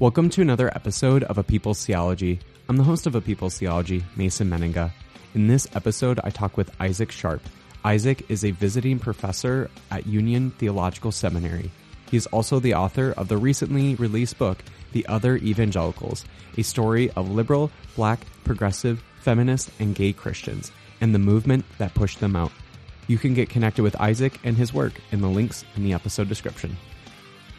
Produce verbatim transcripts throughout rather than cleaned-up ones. Welcome to another episode of A People's Theology. I'm the host of A People's Theology, Mason Mennenga. In this episode, I talk with Isaac Sharp. Isaac is a visiting professor at Union Theological Seminary. He is also the author of the recently released book, The Other Evangelicals: A Story of Liberal, Black, Progressive, Feminist, and Gay Christians, and the movement that pushed them out. You can get connected with Isaac and his work in the links in the episode description.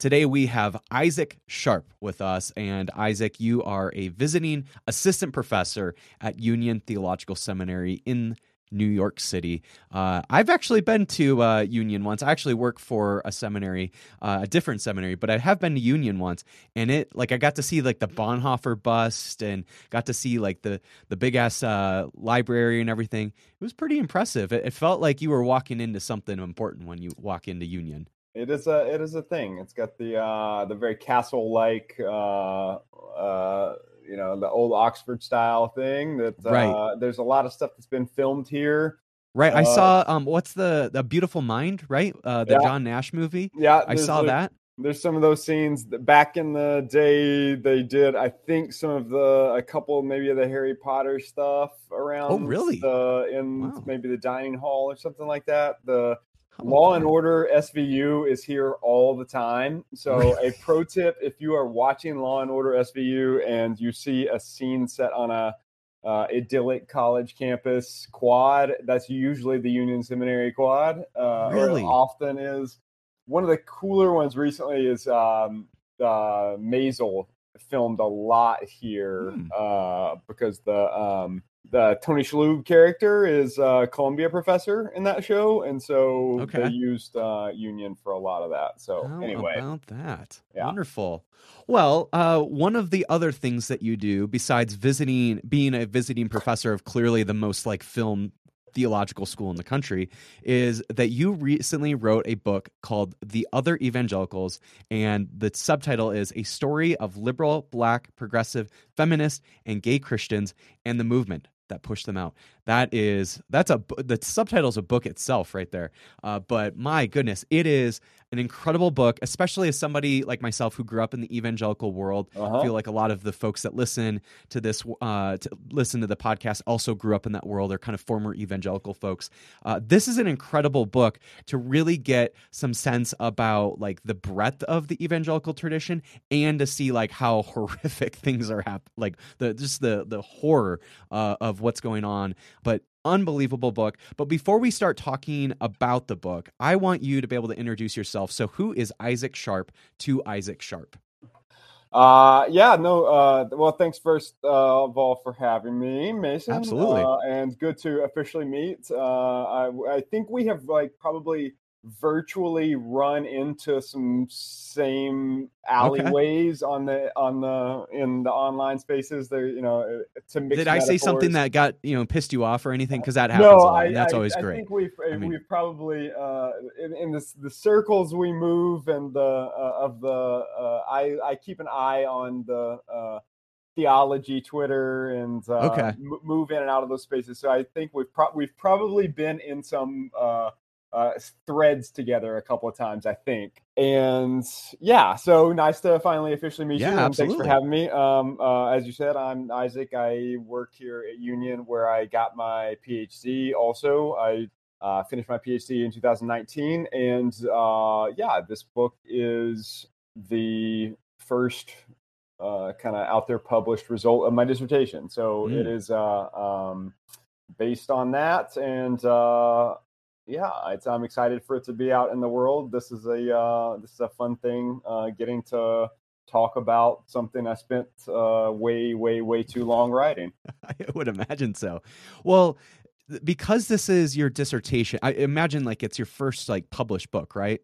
Today we have Isaac Sharp with us, and Isaac, you are a visiting assistant professor at Union Theological Seminary in New York City. Uh, I've actually been to uh, Union once. I actually work for a seminary, uh, a different seminary, but I have been to Union once, and it like I got to see like the Bonhoeffer bust and got to see like the the big ass uh, library and everything. It was pretty impressive. It, it felt like you were walking into something important when you walk into Union. It is a it is a thing. It's got the uh, the very castle like uh, uh, you know the old Oxford style thing. That uh, right. There's a lot of stuff that's been filmed here. Right. Uh, I saw um what's the the Beautiful Mind, right? Uh, the yeah. John Nash movie. Yeah, I saw like, that. There's some of those scenes that back in the day they did. I think some of the a couple maybe of the Harry Potter stuff around. Oh really? The, in wow. maybe the dining hall or something like that. The Law and Order S V U is here all the time. So a pro tip, if you are watching Law and Order S V U and you see a scene set on a uh, idyllic college campus quad, that's usually the Union Seminary quad. Uh, really? Or it often is. One of the cooler ones recently is um, uh, Maisel filmed a lot here hmm. uh, because the... Um, The Tony Shalhoub character is a Columbia professor in that show, and so okay. they used uh, Union for a lot of that. So How anyway, about that, yeah. Wonderful. Well, uh, one of the other things that you do besides visiting, being a visiting professor of clearly the most like film theological school in the country, is that you recently wrote a book called The Other Evangelicals, and the subtitle is A Story of Liberal, Black, Progressive, Feminist, and Gay Christians and the Movement that pushed them out. That is, that's a, the subtitle's a book itself right there. Uh, but my goodness, it is an incredible book, especially as somebody like myself who grew up in the evangelical world. Uh-huh. I feel like a lot of the folks that listen to this, uh, to listen to the podcast also grew up in that world. They're kind of former evangelical folks. Uh, this is an incredible book to really get some sense about like the breadth of the evangelical tradition and to see like how horrific things are happening, like the, just the, the horror uh, of what's going on. But unbelievable book. But before we start talking about the book, I want you to be able to introduce yourself. So who is Isaac Sharp to Isaac Sharp? Uh, yeah, no. Uh, well, thanks first uh, of all for having me, Mason. Absolutely. Uh, and good to officially meet. Uh, I, I think we have like probably virtually run into some same alleyways okay. on the on the in the online spaces there, you know, to mix Did I metaphors. Say something that got, you know, pissed you off or anything? Because that happens no, a lot. I, that's I, always I great. I think we've, I mean, we've probably uh, in, in this, the circles we move and the uh, of the uh, I I keep an eye on the uh, theology Twitter and uh, okay. m- move in and out of those spaces. So I think we've pro- we've probably been in some. Uh, Uh, threads together a couple of times, I think. And yeah, so nice to finally officially meet yeah, you. And thanks for having me. Um, uh, as you said, I'm Isaac. I work here at Union where I got my PhD also. I uh, finished my PhD in two thousand nineteen. And uh, yeah, this book is the first uh, kind of out there published result of my dissertation. So mm. it is uh, um, based on that. And uh, yeah, it's, I'm excited for it to be out in the world. This is a uh, this is a fun thing, uh, getting to talk about something I spent uh, way, way, way too long writing. I would imagine so. Well, because this is your dissertation, I imagine like it's your first like published book, right?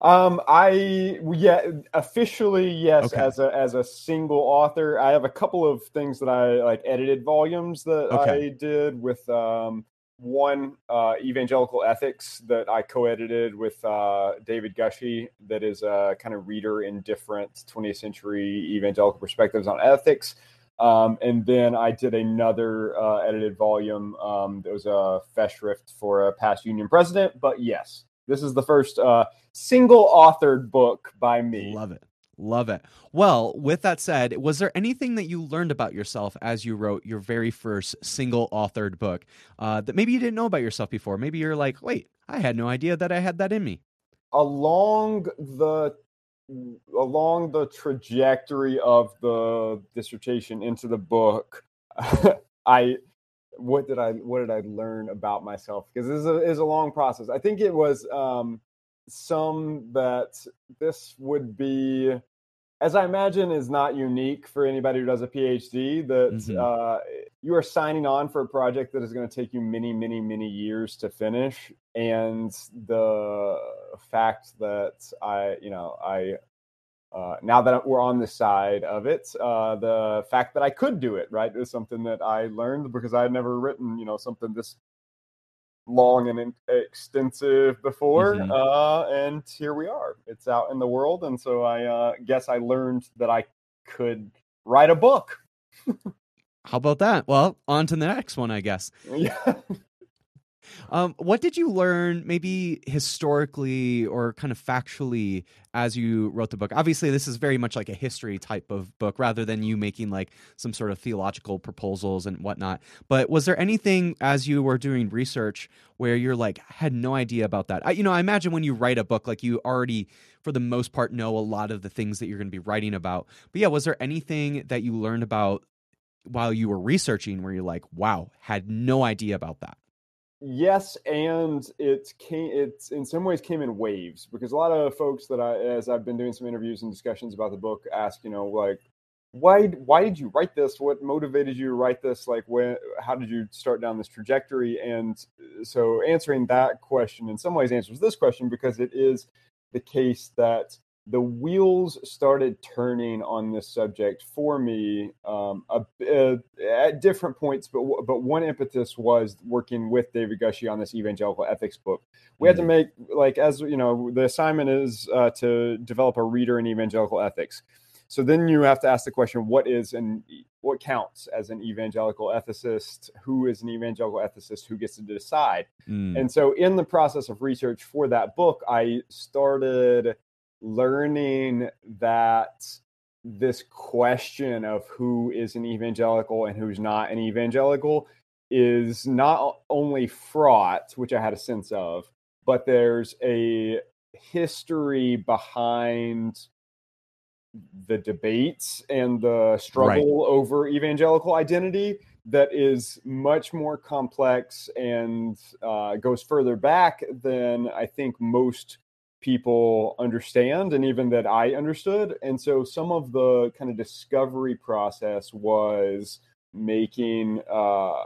Um, I, yeah, officially, yes, okay. as a, as a single author. I have a couple of things that I like edited volumes that okay. I did with, um, one, uh, Evangelical Ethics that I co-edited with, uh, David Gushy, that is a kind of reader in different twentieth century evangelical perspectives on ethics. Um, and then I did another, uh, edited volume. Um, that was a feshrift for a past Union president, but yes. This is the first uh, single-authored book by me. Love it. Love it. Well, with that said, was there anything that you learned about yourself as you wrote your very first single-authored book uh, that maybe you didn't know about yourself before? Maybe you're like, wait, I had no idea that I had that in me. Along the along the trajectory of the dissertation into the book, I... What did I what did I learn about myself? Because this is a, is a long process. I think it was um, some that this would be, as I imagine, is not unique for anybody who does a PhD, that mm-hmm. uh, you are signing on for a project that is going to take you many, many, many years to finish. And the fact that I, you know, I uh, now that we're on the side of it, uh, the fact that I could do it, right, is something that I learned, because I had never written, you know, something this long and in- extensive before. Mm-hmm. Uh, and here we are, it's out in the world. And so I uh, guess I learned that I could write a book. How about that? Well, on to the next one, I guess. Yeah. Um, what did you learn, maybe historically or kind of factually, as you wrote the book? Obviously, this is very much like a history type of book rather than you making like some sort of theological proposals and whatnot. But was there anything as you were doing research where you're like, I had no idea about that? I, you know, I imagine when you write a book, like you already, for the most part, know a lot of the things that you're going to be writing about. But yeah, was there anything that you learned about while you were researching where you're like, wow, had no idea about that? Yes, and it came. It's in some ways came in waves, because a lot of folks that I, as I've been doing some interviews and discussions about the book, ask, you know, like, why, why did you write this? What motivated you to write this? Like, when, how did you start down this trajectory? And so, answering that question in some ways answers this question, because it is the case that the wheels started turning on this subject for me um, a, a, at different points, but but one impetus was working with David Gushy on this evangelical ethics book. We mm-hmm. had to make, like, as you know, the assignment is uh, to develop a reader in evangelical ethics. So then you have to ask the question: What is and what counts as an evangelical ethicist? Who is an evangelical ethicist? Who gets to decide? Mm. And so, in the process of research for that book, I started learning that this question of who is an evangelical and who's not an evangelical is not only fraught, which I had a sense of, but there's a history behind the debates and the struggle right. over evangelical identity that is much more complex and uh, goes further back than I think most people understand, and even that I understood. And so some of the kind of discovery process was making uh,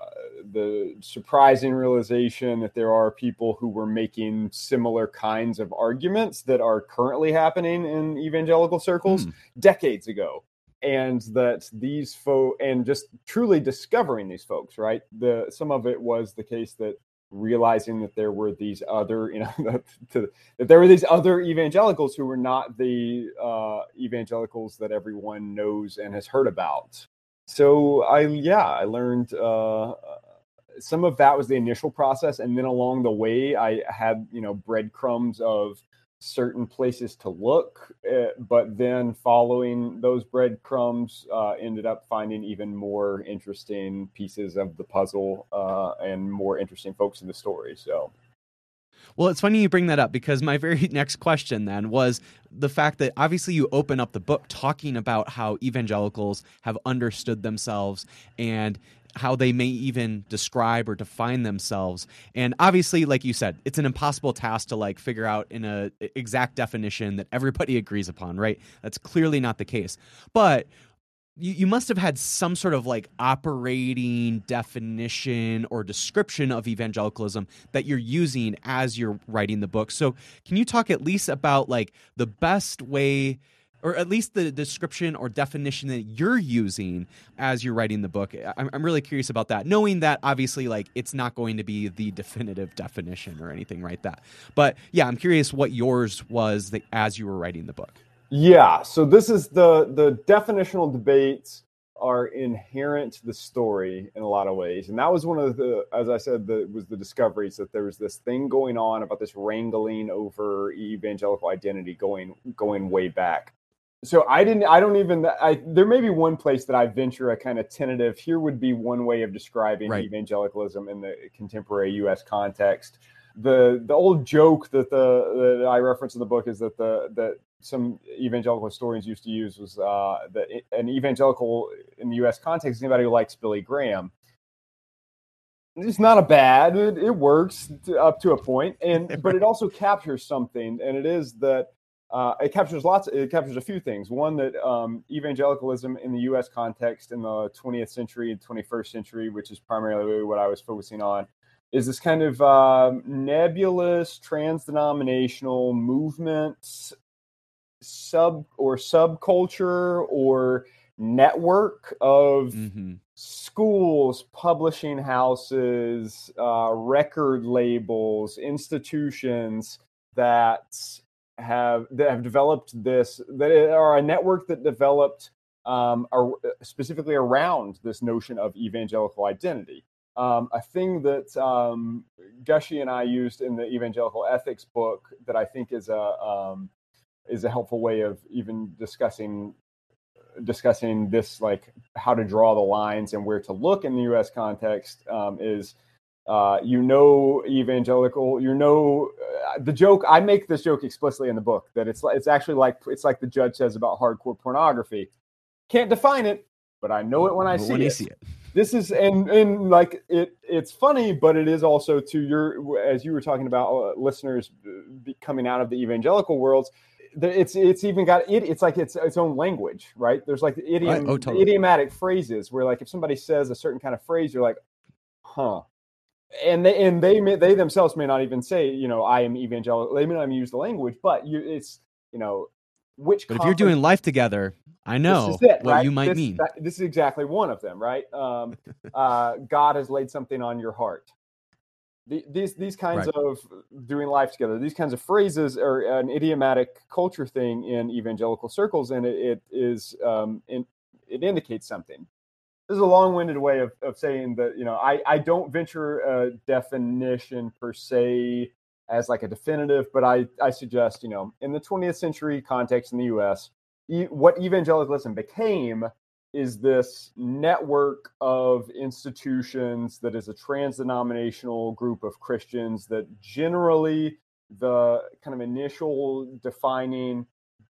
the surprising realization that there are people who were making similar kinds of arguments that are currently happening in evangelical circles hmm. decades ago. And that these folks, and just truly discovering these folks, right? The, some of it was the case that realizing that there were these other, you know, to, that there were these other evangelicals who were not the uh, evangelicals that everyone knows and has heard about. So I, yeah, I learned uh, some of that was the initial process. And then along the way, I had, you know, breadcrumbs of certain places to look, uh, but then following those breadcrumbs, uh, ended up finding even more interesting pieces of the puzzle uh, and more interesting folks in the story. So, well, it's funny you bring that up, because my very next question then was the fact that obviously you open up the book talking about how evangelicals have understood themselves and how they may even describe or define themselves. And obviously, like you said, it's an impossible task to like figure out in a exact definition that everybody agrees upon, right? That's clearly not the case. But you, you must have had some sort of like operating definition or description of evangelicalism that you're using as you're writing the book. So can you talk at least about like the best way, or at least the description or definition that you're using as you're writing the book? I'm, I'm really curious about that, knowing that obviously like it's not going to be the definitive definition or anything like that. But yeah, I'm curious what yours was that, as you were writing the book. Yeah, so this is the, the definitional debates are inherent to the story in a lot of ways. And that was one of the, as I said, the, was the discoveries that there was this thing going on about this wrangling over evangelical identity going going way back. So I didn't, I don't even, I, there may be one place that I venture a kind of tentative, here would be one way of describing right. evangelicalism in the contemporary U S context. The the old joke that the that I reference in the book is that the that some evangelical historians used to use was uh, that an evangelical in the U S context is anybody who likes Billy Graham. It's not a bad, it, it works to, up to a point, and but it also captures something, and it is that Uh, it captures lots. It captures a few things. One, that um, evangelicalism in the U S context in the twentieth century and twenty-first century, which is primarily what I was focusing on, is this kind of uh, nebulous, trans-denominational movement, sub or subculture or network of mm-hmm. schools, publishing houses, uh, record labels, institutions that. have that have developed this, that are a network that developed um, are specifically around this notion of evangelical identity. Um, a thing that um, Gushy and I used in the Evangelical Ethics book that I think is a um, is a helpful way of even discussing discussing this, like how to draw the lines and where to look in the U S context um, is. Uh, you know, evangelical, you know, uh, the joke, I make this joke explicitly in the book that it's it's actually like, it's like the judge says about hardcore pornography. Can't define it, but I know it when I, see, when it. I see it. This is, and, and like, it, it's funny, but it is also to your, as you were talking about uh, listeners be coming out of the evangelical worlds, it's, it's even got it. It's like it's its own language, right? There's like the idiom, right. oh, totally. the idiomatic phrases where like, if somebody says a certain kind of phrase, you're like, huh. And they and they may, they themselves may not even say, you know, I am evangelical. They may not even use the language, but you, it's, you know, which. But if you're doing life together, I know this is it, what right? you might this, mean. That, this is exactly one of them, right? Um, uh, God has laid something on your heart. The, these these kinds right. of doing life together, these kinds of phrases are an idiomatic culture thing in evangelical circles, and it, it is um, in, it indicates something. This is a long-winded way of, of saying that, you know, I, I don't venture a definition per se as like a definitive, but I, I suggest, you know, in the twentieth century context in the U S, e- what evangelicalism became is this network of institutions that is a trans-denominational group of Christians that generally the kind of initial defining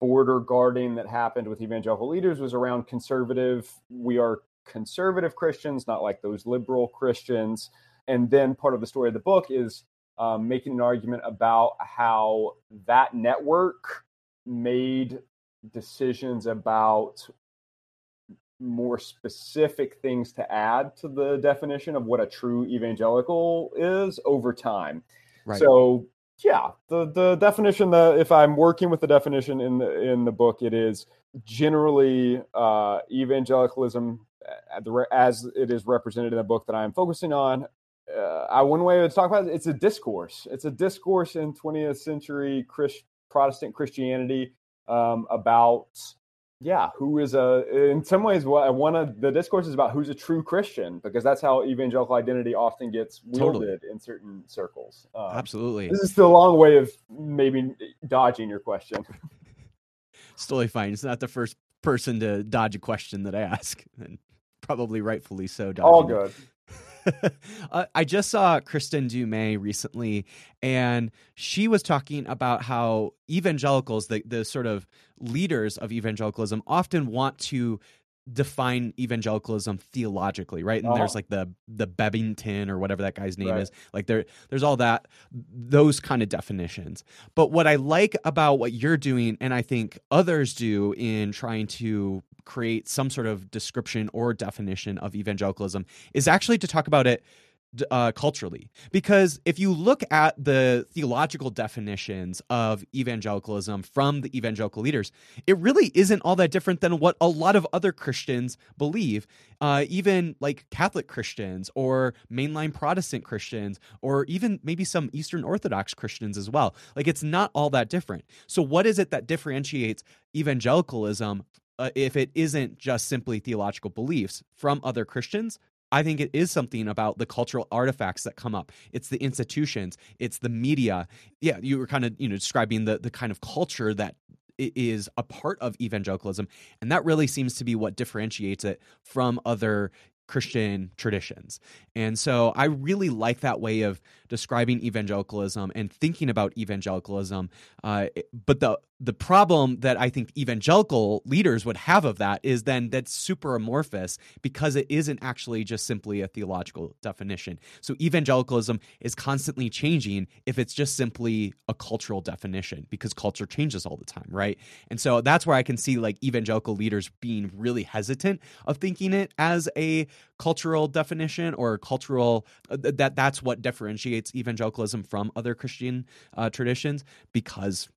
border guarding that happened with evangelical leaders was around conservative, we are conservative Christians, not like those liberal Christians. And then part of the story of the book is um, making an argument about how that network made decisions about more specific things to add to the definition of what a true evangelical is over time. Right. So yeah, the, the definition, the, if I'm working with the definition in the, in the book, it is generally uh, evangelicalism as it is represented in the book that I'm focusing on. Uh, I, one way to talk about it, it's a discourse. It's a discourse in twentieth century Christ, Protestant Christianity um, about, yeah, who is a, in some ways, one of the discourse is about who's a true Christian, because that's how evangelical identity often gets wielded totally. in certain circles. Um, Absolutely. This is still a long way of maybe dodging your question. It's totally fine. It's not the first person to dodge a question that I ask, and probably rightfully so. Dodging. All good. uh, I just saw Kristin Du Mez recently, and she was talking about how evangelicals, the, the sort of leaders of evangelicalism, often want to define evangelicalism theologically, right? And uh-huh. there's like the the Bebbington or whatever that guy's name right. is. Like there, there's all that, those kind of definitions. But what I like about what you're doing, and I think others do in trying to create some sort of description or definition of evangelicalism, is actually to talk about it Uh, culturally. Because if you look at the theological definitions of evangelicalism from the evangelical leaders, it really isn't all that different than what a lot of other Christians believe, uh, even like Catholic Christians or mainline Protestant Christians, or even maybe some Eastern Orthodox Christians as well. Like it's not all that different. So what is it that differentiates evangelicalism, uh, if it isn't just simply theological beliefs, from other Christians? I think it is something about the cultural artifacts that come up. It's the institutions. It's the media. Yeah, you were kind of, you know, describing the, the kind of culture that is a part of evangelicalism. And that really seems to be what differentiates it from other Christian traditions. And so I really like that way of describing evangelicalism and thinking about evangelicalism. Uh, but the the problem that I think evangelical leaders would have of that is then that's super amorphous, because it isn't actually just simply a theological definition. So evangelicalism is constantly changing if it's just simply a cultural definition, because culture changes all the time, right? And so that's where I can see like evangelical leaders being really hesitant of thinking it as a cultural definition or cultural uh, that that's what differentiates evangelicalism from other Christian uh, traditions, because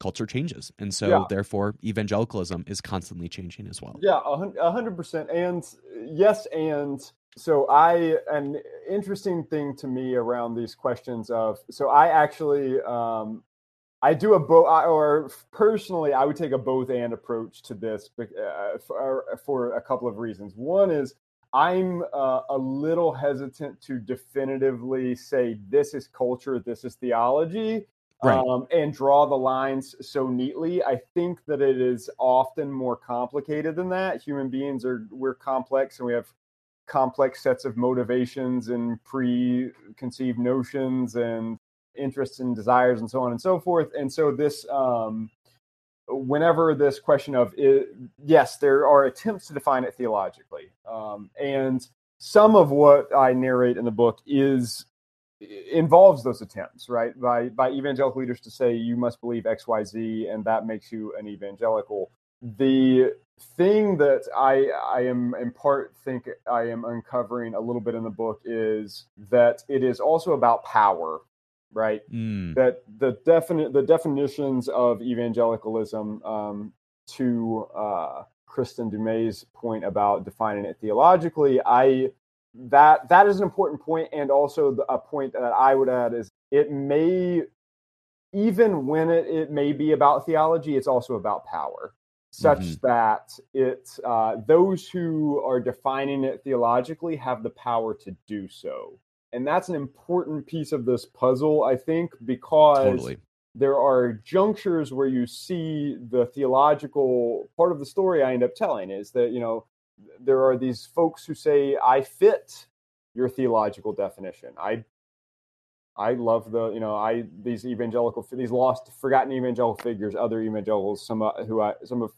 culture changes, and so yeah. therefore evangelicalism is constantly changing as well. Yeah, a hundred percent. And yes, and so I an interesting thing to me around these questions of so I actually um, I do a both or personally I would take a both and approach to this uh, for, for a couple of reasons. One is, I'm uh, a little hesitant to definitively say this is culture, this is theology, right. um, and draw the lines so neatly. I think that it is often more complicated than that. Human beings are, we're complex, and we have complex sets of motivations and preconceived notions and interests and desires and so on and so forth. And so this, um, whenever this question of, it, yes, there are attempts to define it theologically. Um, and some of what I narrate in the book is involves those attempts, right? By, by evangelical leaders to say, you must believe X, Y, Z, and that makes you an evangelical. The thing that I, I am in part think I am uncovering a little bit in the book is that it is also about power. Right, mm. that the definite the definitions of evangelicalism, um, to uh, Kristin Du Mez's point about defining it theologically, I that that is an important point, and also the, a point that I would add is it may, even when it, it may be about theology, it's also about power, such mm-hmm. that it uh, those who are defining it theologically have the power to do so. And that's an important piece of this puzzle, I think, because totally. There are junctures where you see the theological part of the story I end up telling is that, you know, there are these folks who say, I fit your theological definition. I I love the, you know, I these evangelical, these lost, forgotten evangelical figures, other evangelicals, some who I, some of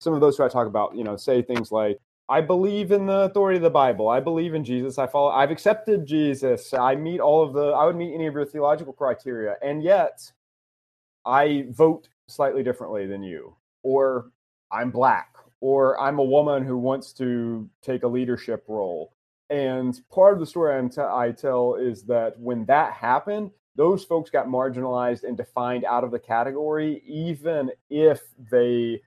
some of those who I talk about, you know, say things like, I believe in the authority of the Bible. I believe in Jesus. I follow. I've accepted Jesus. I meet all of the. I would meet any of your theological criteria, and yet, I vote slightly differently than you, or I'm Black, or I'm a woman who wants to take a leadership role. And part of the story I'm t- I tell is that when that happened, those folks got marginalized and defined out of the category, even if they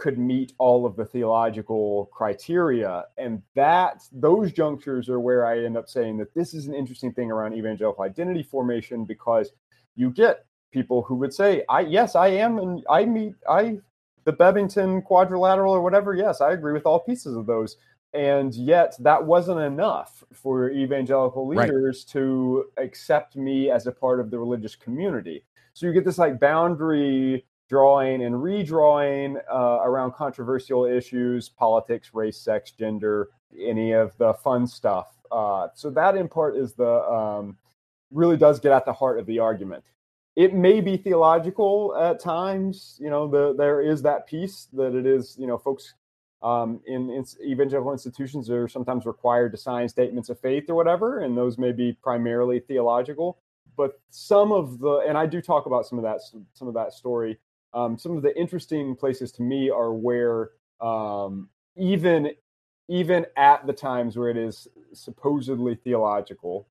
could meet all of the theological criteria. And that those junctures are where I end up saying that this is an interesting thing around evangelical identity formation, because you get people who would say, I yes, I am, and I meet I the Bebbington quadrilateral or whatever. Yes, I agree with all pieces of those. And yet that wasn't enough for evangelical leaders right. to accept me as a part of the religious community. So you get this like boundary drawing and redrawing uh, around controversial issues, politics, race, sex, gender, any of the fun stuff. Uh, so that in part is the um, really does get at the heart of the argument. It may be theological at times. You know, the, there is that piece that it is, you know, folks Um, in, in evangelical institutions are sometimes required to sign statements of faith or whatever, and those may be primarily theological. But some of the, and I do talk about some of that, some of that story. Um, some of the interesting places to me are where um, even even at the times where it is supposedly theological,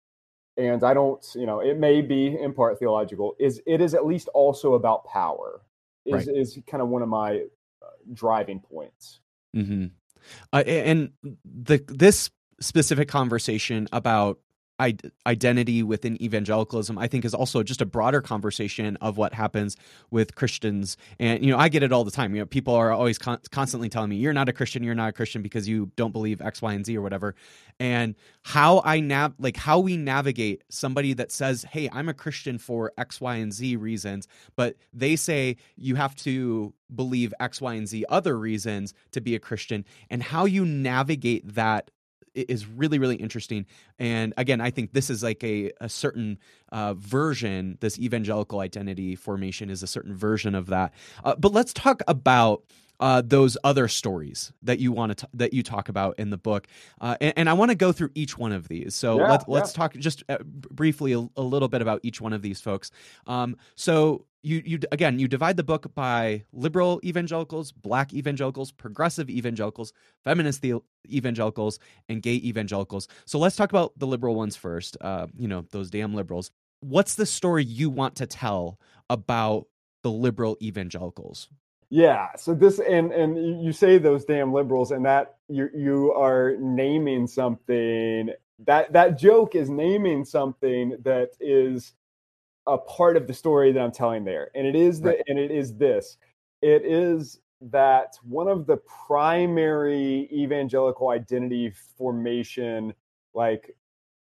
and I don't, you know, it may be in part theological, is it is at least also about power. Is right. is kind of one of my driving points. Mm-hmm. Uh, and the this specific conversation about I- identity within evangelicalism, I think, is also just a broader conversation of what happens with Christians. And, you know, I get it all the time. You know, people are always con- constantly telling me, you're not a Christian, you're not a Christian because you don't believe X, Y, and Z or whatever. And how I nav- like how we navigate somebody that says, hey, I'm a Christian for X, Y, and Z reasons, but they say you have to believe X, Y, and Z other reasons to be a Christian, and how you navigate that is really, really interesting. And again, I think this is like a, a certain uh, version, this evangelical identity formation is a certain version of that. Uh, but let's talk about uh, those other stories that you want to, that you talk about in the book. Uh, and, and I want to go through each one of these. So yeah, let's, yeah. let's talk just briefly a, a little bit about each one of these folks. Um, so You, you again, you divide the book by liberal evangelicals, black evangelicals, progressive evangelicals, feminist the- evangelicals, and gay evangelicals. So let's talk about the liberal ones first, uh, you know, those damn liberals. What's the story you want to tell about the liberal evangelicals? Yeah, so this, and and you say those damn liberals, and that you you are naming something, that that joke is naming something that is a part of the story that I'm telling there. And it is the, right. and it is this, it is that one of the primary evangelical identity formation, like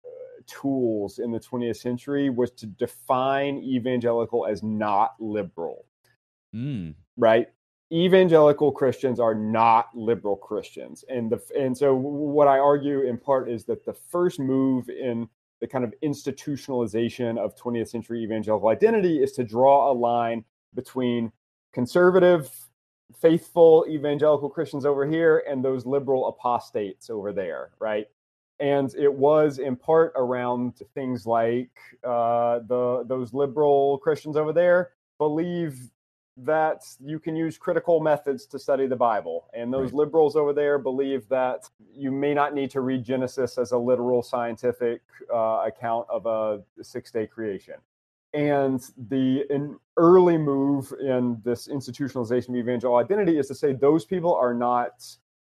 uh, tools in the twentieth century was to define evangelical as not liberal, mm. right? Evangelical Christians are not liberal Christians. And the, and so what I argue in part is that the first move in the kind of institutionalization of twentieth century evangelical identity is to draw a line between conservative, faithful evangelical Christians over here and those liberal apostates over there, right? And it was in part around things like uh, the those liberal Christians over there believe that you can use critical methods to study the Bible. And those right. liberals over there believe that you may not need to read Genesis as a literal scientific uh, account of a six-day creation. And the an early move in this institutionalization of evangelical identity is to say those people are not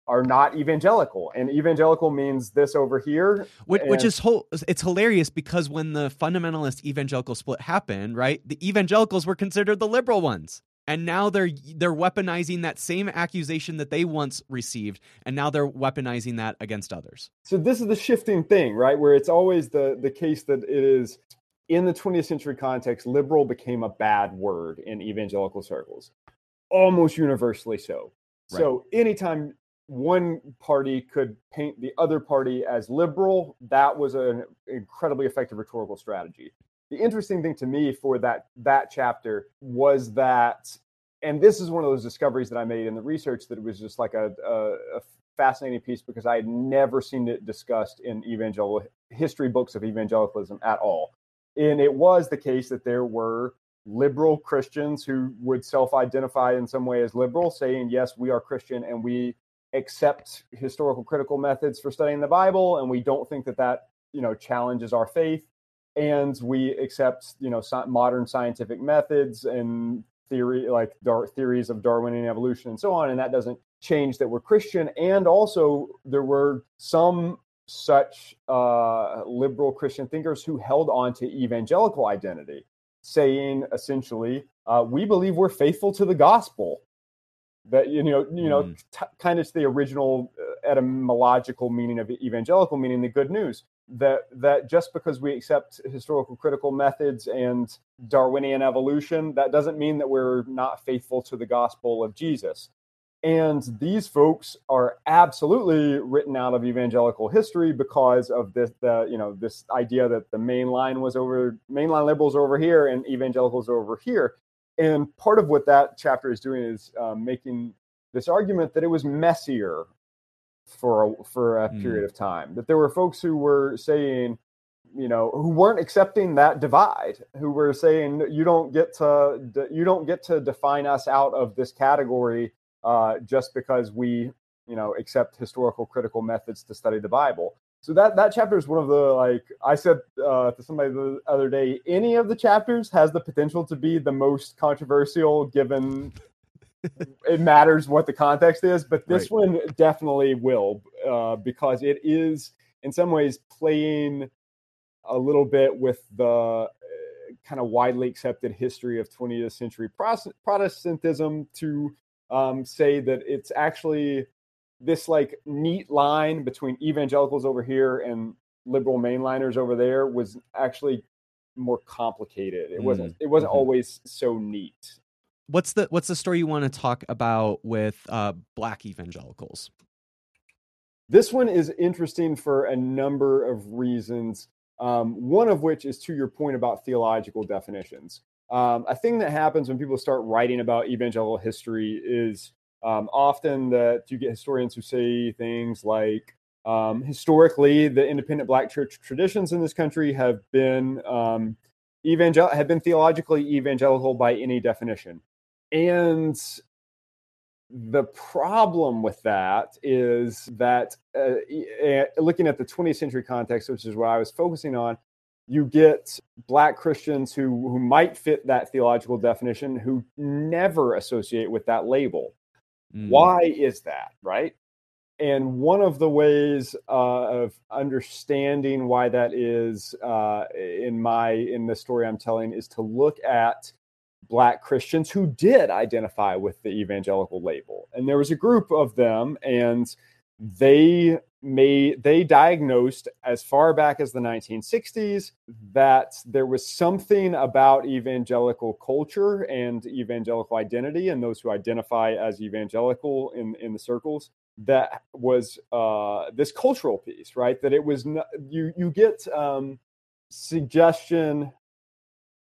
are not evangelical, and evangelical means this over here. Which, and, which is whole, it's hilarious because when the fundamentalist evangelical split happened, right, the evangelicals were considered the liberal ones. And now they're they're weaponizing that same accusation that they once received, and now they're weaponizing that against others. So this is the shifting thing, right, where it's always the, the case that it is, in the twentieth century context, liberal became a bad word in evangelical circles, almost universally so. Right. So anytime one party could paint the other party as liberal, that was an incredibly effective rhetorical strategy. The interesting thing to me for that that chapter was that, and this is one of those discoveries that I made in the research that it was just like a, a, a fascinating piece because I had never seen it discussed in evangelical history books of evangelicalism at all. And it was the case that there were liberal Christians who would self-identify in some way as liberal, saying, yes, we are Christian and we accept historical critical methods for studying the Bible, and we don't think that that, you know, challenges our faith. And we accept, you know, modern scientific methods and theory, like dar- theories of Darwinian evolution and so on. And that doesn't change that we're Christian. And also there were some such uh, liberal Christian thinkers who held on to evangelical identity, saying essentially, uh, we believe we're faithful to the gospel. That, you know, you know, mm. t- kind of the original etymological meaning of evangelical, meaning the good news. That that just because we accept historical critical methods and Darwinian evolution, that doesn't mean that we're not faithful to the gospel of Jesus. And these folks are absolutely written out of evangelical history because of this, the, you know, this idea that the main line was over, mainline liberals are over here and evangelicals are over here. And part of what that chapter is doing is um, making this argument that it was messier for a, for a mm. period of time, that there were folks who were saying, you know, who weren't accepting that divide, who were saying, you don't get to, you don't get to define us out of this category uh, just because we, you know, accept historical critical methods to study the Bible. So that, that chapter is one of the, like I said uh, to somebody the other day, any of the chapters has the potential to be the most controversial given it matters what the context is, but this right. one definitely will uh, because it is in some ways playing a little bit with the kind of widely accepted history of twentieth century Protestantism to um, say that it's actually this like neat line between evangelicals over here and liberal mainliners over there was actually more complicated. It wasn't, mm-hmm. it wasn't mm-hmm. always so neat. What's the, what's the story you want to talk about with uh, Black evangelicals? This one is interesting for a number of reasons. Um, one of which is to your point about theological definitions. Um, a thing that happens when people start writing about evangelical history is um, often that you get historians who say things like, um, historically, the independent Black church traditions in this country have been um, evangel- have been theologically evangelical by any definition. And the problem with that is that uh, looking at the twentieth century context, which is what I was focusing on, you get Black Christians who, who might fit that theological definition who never associate with that label. Mm. Why is that, right? And one of the ways uh, of understanding why that is uh, in my in the story I'm telling is to look at Black Christians who did identify with the evangelical label. And there was a group of them, and they made, they diagnosed as far back as the nineteen sixties that there was something about evangelical culture and evangelical identity and those who identify as evangelical in, in the circles that was uh, this cultural piece, right? That it was, not, you, you get um, suggestion.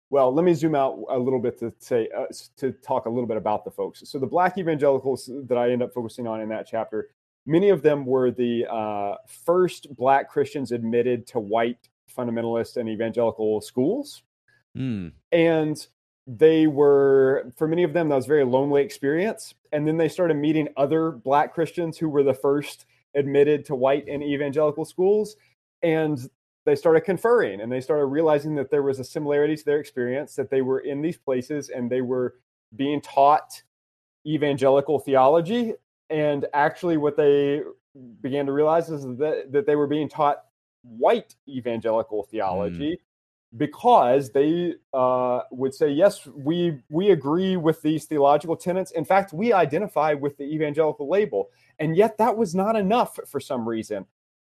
Well, let me zoom out a little bit to say uh, to talk a little bit about the folks. So the Black evangelicals that I end up focusing on in that chapter, many of them were the uh, first Black Christians admitted to white fundamentalist and evangelical schools. Mm. And they were, for many of them, that was a very lonely experience. And then they started meeting other Black Christians who were the first admitted to white and evangelical schools. And they started conferring and they started realizing that there was a similarity to their experience, that they were in these places and they were being taught evangelical theology. And actually what they began to realize is that, that they were being taught white evangelical theology mm. because they uh, would say, yes, we, we agree with these theological tenets. In fact, we identify with the evangelical label. And yet that was not enough for some reason.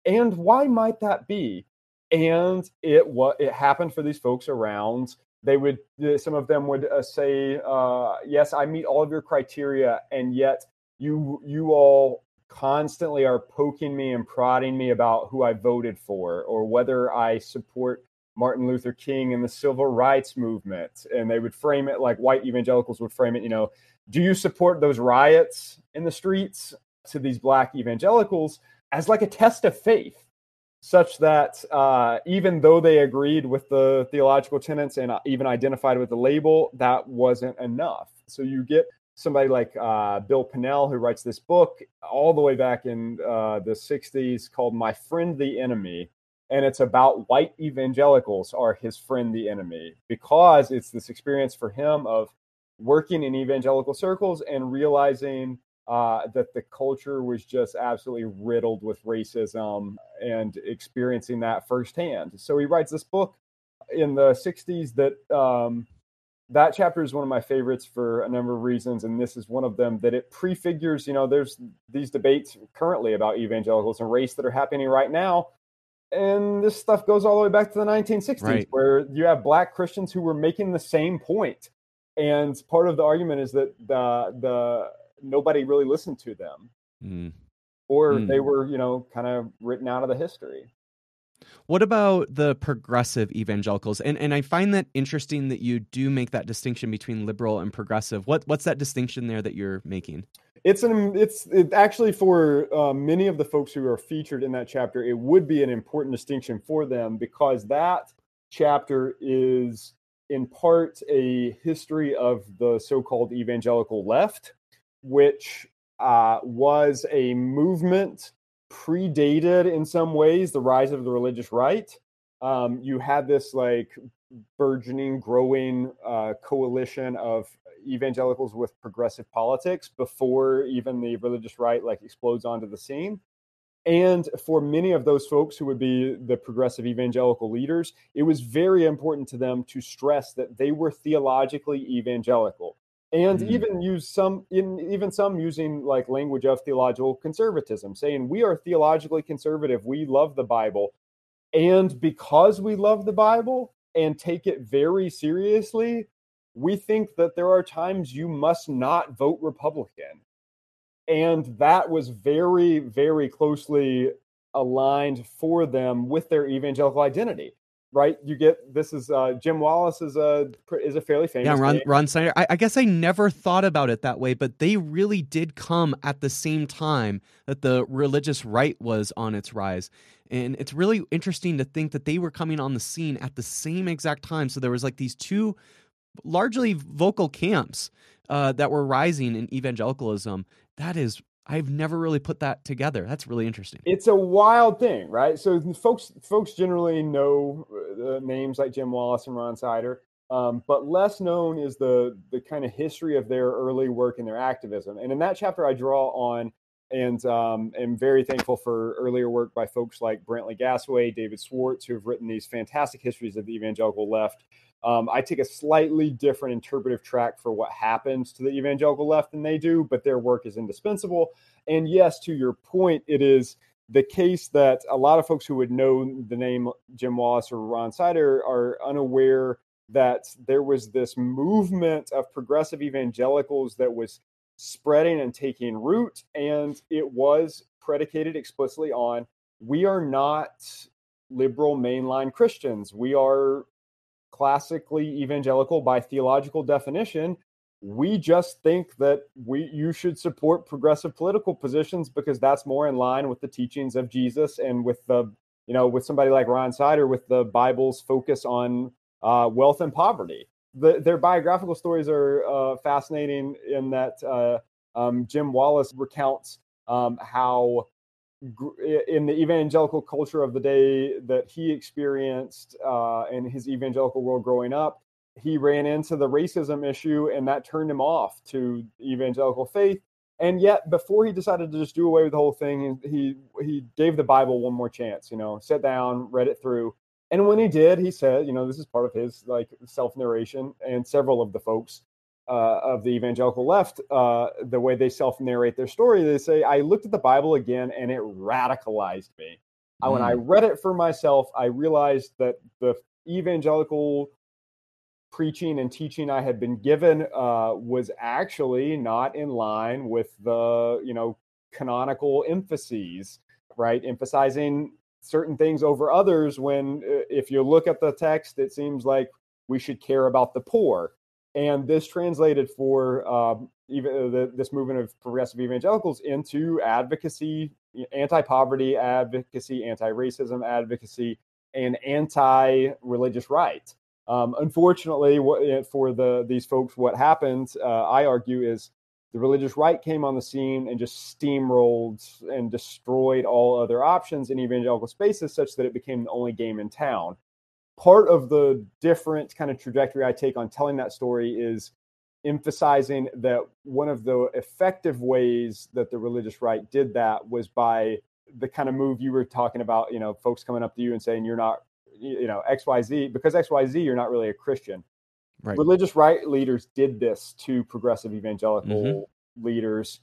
And why might that be? And it what it happened for these folks around. They would some of them would uh, say, uh, "Yes, I meet all of your criteria, and yet you you all constantly are poking me and prodding me about who I voted for or whether I support Martin Luther King and the civil rights movement." And they would frame it like white evangelicals would frame it. You know, do you support those riots in the streets to these Black evangelicals as like a test of faith? Such that uh, even though they agreed with the theological tenets and even identified with the label, that wasn't enough. So you get somebody like uh, Bill Pinnell, who writes this book all the way back in uh, the sixties called My Friend the Enemy. And it's about white evangelicals are his friend the enemy because it's this experience for him of working in evangelical circles and realizing Uh, that the culture was just absolutely riddled with racism and experiencing that firsthand. So he writes this book in the sixties that um, that chapter is one of my favorites for a number of reasons. And this is one of them that it prefigures, you know, there's these debates currently about evangelicals and race that are happening right now. And this stuff goes all the way back to the nineteen sixties right. where you have Black Christians who were making the same point. And part of the argument is that the, the, nobody really listened to them mm. or mm. they were, you know, kind of written out of the history. What about the progressive evangelicals? And and I find that interesting that you do make that distinction between liberal and progressive. What What's that distinction there that you're making? It's an it's it actually for uh, many of the folks who are featured in that chapter, it would be an important distinction for them, because that chapter is in part a history of the so-called evangelical left, which uh, was a movement predated in some ways the rise of the religious right. Um, you had this like burgeoning, growing uh, coalition of evangelicals with progressive politics before even the religious right like explodes onto the scene. And for many of those folks who would be the progressive evangelical leaders, it was very important to them to stress that they were theologically evangelical, and mm-hmm. even use some, in, even some using like language of theological conservatism, saying we are theologically conservative, we love the Bible. And because we love the Bible and take it very seriously, we think that there are times you must not vote Republican. And that was very, very closely aligned for them with their evangelical identity, right? You get, this is, uh, Jim Wallis is a, is a fairly famous Yeah, Ron, Ron Sider. I, I guess I never thought about it that way, but they really did come at the same time that the religious right was on its rise. And it's really interesting to think that they were coming on the scene at the same exact time. So there was like these two largely vocal camps uh, that were rising in evangelicalism. That is, I've never really put that together. That's really interesting. It's a wild thing, right? So folks folks generally know uh, names like Jim Wallis and Ron Sider, um, but less known is the the kind of history of their early work and their activism. And in that chapter I draw on, and um, am very thankful for earlier work by folks like Brantley Gasaway, David Swartz, who have written these fantastic histories of the evangelical left. Um, I take a slightly different interpretive track for what happens to the evangelical left than they do, but their work is indispensable. And yes, to your point, it is the case that a lot of folks who would know the name Jim Wallis or Ron Sider are unaware that there was this movement of progressive evangelicals that was spreading and taking root, and it was predicated explicitly on, we are not liberal mainline Christians. We are classically evangelical by theological definition. We just think that we you should support progressive political positions because that's more in line with the teachings of Jesus, and with the, you know, with somebody like Ron Sider, with the Bible's focus on uh, wealth and poverty. The, their biographical stories are uh, fascinating in that uh, um, Jim Wallis recounts um, how in the evangelical culture of the day that he experienced uh, in his evangelical world growing up, he ran into the racism issue, and that turned him off to evangelical faith. And yet before he decided to just do away with the whole thing, he he gave the Bible one more chance, you know, sat down, read it through. And when he did, he said, you know, this is part of his like self-narration, and several of the folks Uh, of the evangelical left, uh, the way they self-narrate their story, they say, I looked at the Bible again and it radicalized me. Mm. When I read it for myself, I realized that the evangelical preaching and teaching I had been given uh, was actually not in line with the, you know, canonical emphases, right? Emphasizing certain things over others, when if you look at the text, it seems like we should care about the poor. And this translated for uh, even the, this movement of progressive evangelicals into advocacy, anti-poverty advocacy, anti-racism advocacy, and anti-religious right. Um, unfortunately, what, for the these folks, what happened, uh, I argue, is the religious right came on the scene and just steamrolled and destroyed all other options in evangelical spaces, such that it became the only game in town. Part of the different kind of trajectory I take on telling that story is emphasizing that one of the effective ways that the religious right did that was by the kind of move you were talking about, you know, folks coming up to you and saying, you're not, you know, X Y Z, because X Y Z, you're not really a Christian. Right. Religious right leaders did this to progressive evangelical mm-hmm. leaders,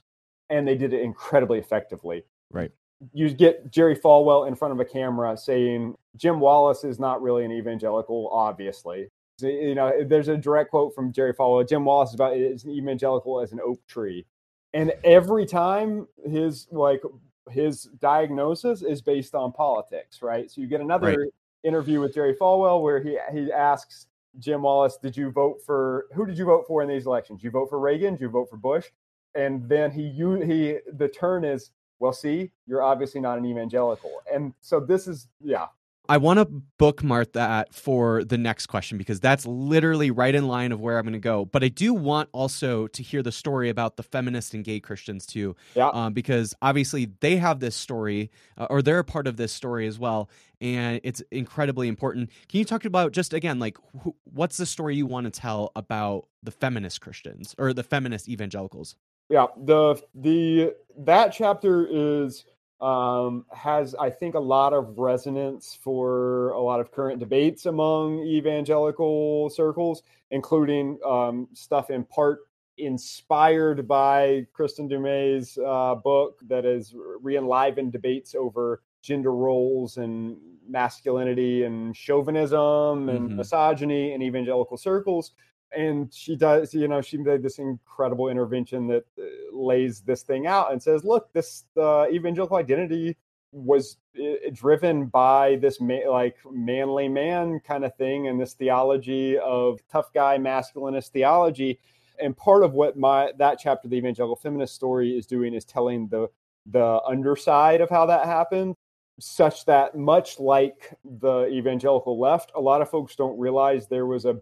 and they did it incredibly effectively. Right. You get Jerry Falwell in front of a camera saying, Jim Wallis is not really an evangelical, obviously. So, you know, there's a direct quote from Jerry Falwell. Jim Wallis is about as evangelical as an oak tree. And every time his like his diagnosis is based on politics, right? So you get another right. interview with Jerry Falwell where he he asks Jim Wallis, did you vote for, who did you vote for in these elections? Did you vote for Reagan? Did you vote for Bush? and then he he the turn is, well, see, you're obviously not an evangelical. And so this is, yeah. I want to bookmark that for the next question, because that's literally right in line of where I'm going to go. But I do want also to hear the story about the feminist and gay Christians too, yeah. um, because obviously they have this story, uh, or they're a part of this story as well, and it's incredibly important. Can you talk about just again, like, who, what's the story you want to tell about the feminist Christians or the feminist evangelicals? Yeah, the the that chapter is. Um, has, I think, a lot of resonance for a lot of current debates among evangelical circles, including um, stuff in part inspired by Kristin Du Mez's uh, book that has re-enlivened debates over gender roles and masculinity and chauvinism mm-hmm. and misogyny in evangelical circles. And she does, you know, she made this incredible intervention that lays this thing out and says, look, this uh, evangelical identity was uh, driven by this ma- like manly man kind of thing and this theology of tough guy masculinist theology. And part of what my that chapter, the evangelical feminist story, is doing is telling the the underside of how that happened, such that much like the evangelical left, a lot of folks don't realize there was a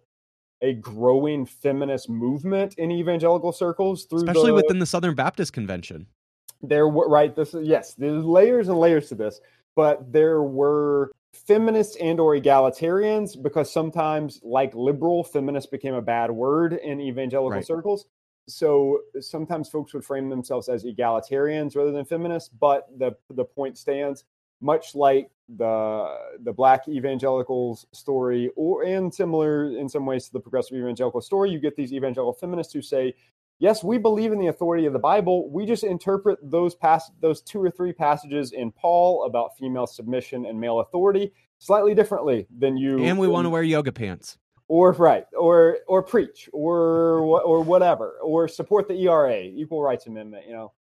a growing feminist movement in evangelical circles, through especially the, within the Southern Baptist Convention. There were right. This yes, there's layers and layers to this, but there were feminists and or egalitarians, because sometimes, like liberal, feminist became a bad word in evangelical right. circles. So sometimes folks would frame themselves as egalitarians rather than feminists. But the the point stands, much like the the Black evangelicals story, or and similar in some ways to the progressive evangelical story, you get these evangelical feminists who say, yes, we believe in the authority of the Bible. We just interpret those pass- those two or three passages in Paul about female submission and male authority slightly differently than you. And we want to wear yoga pants. Or right, or or preach, or or whatever, or support the E R A, Equal Rights Amendment, you know.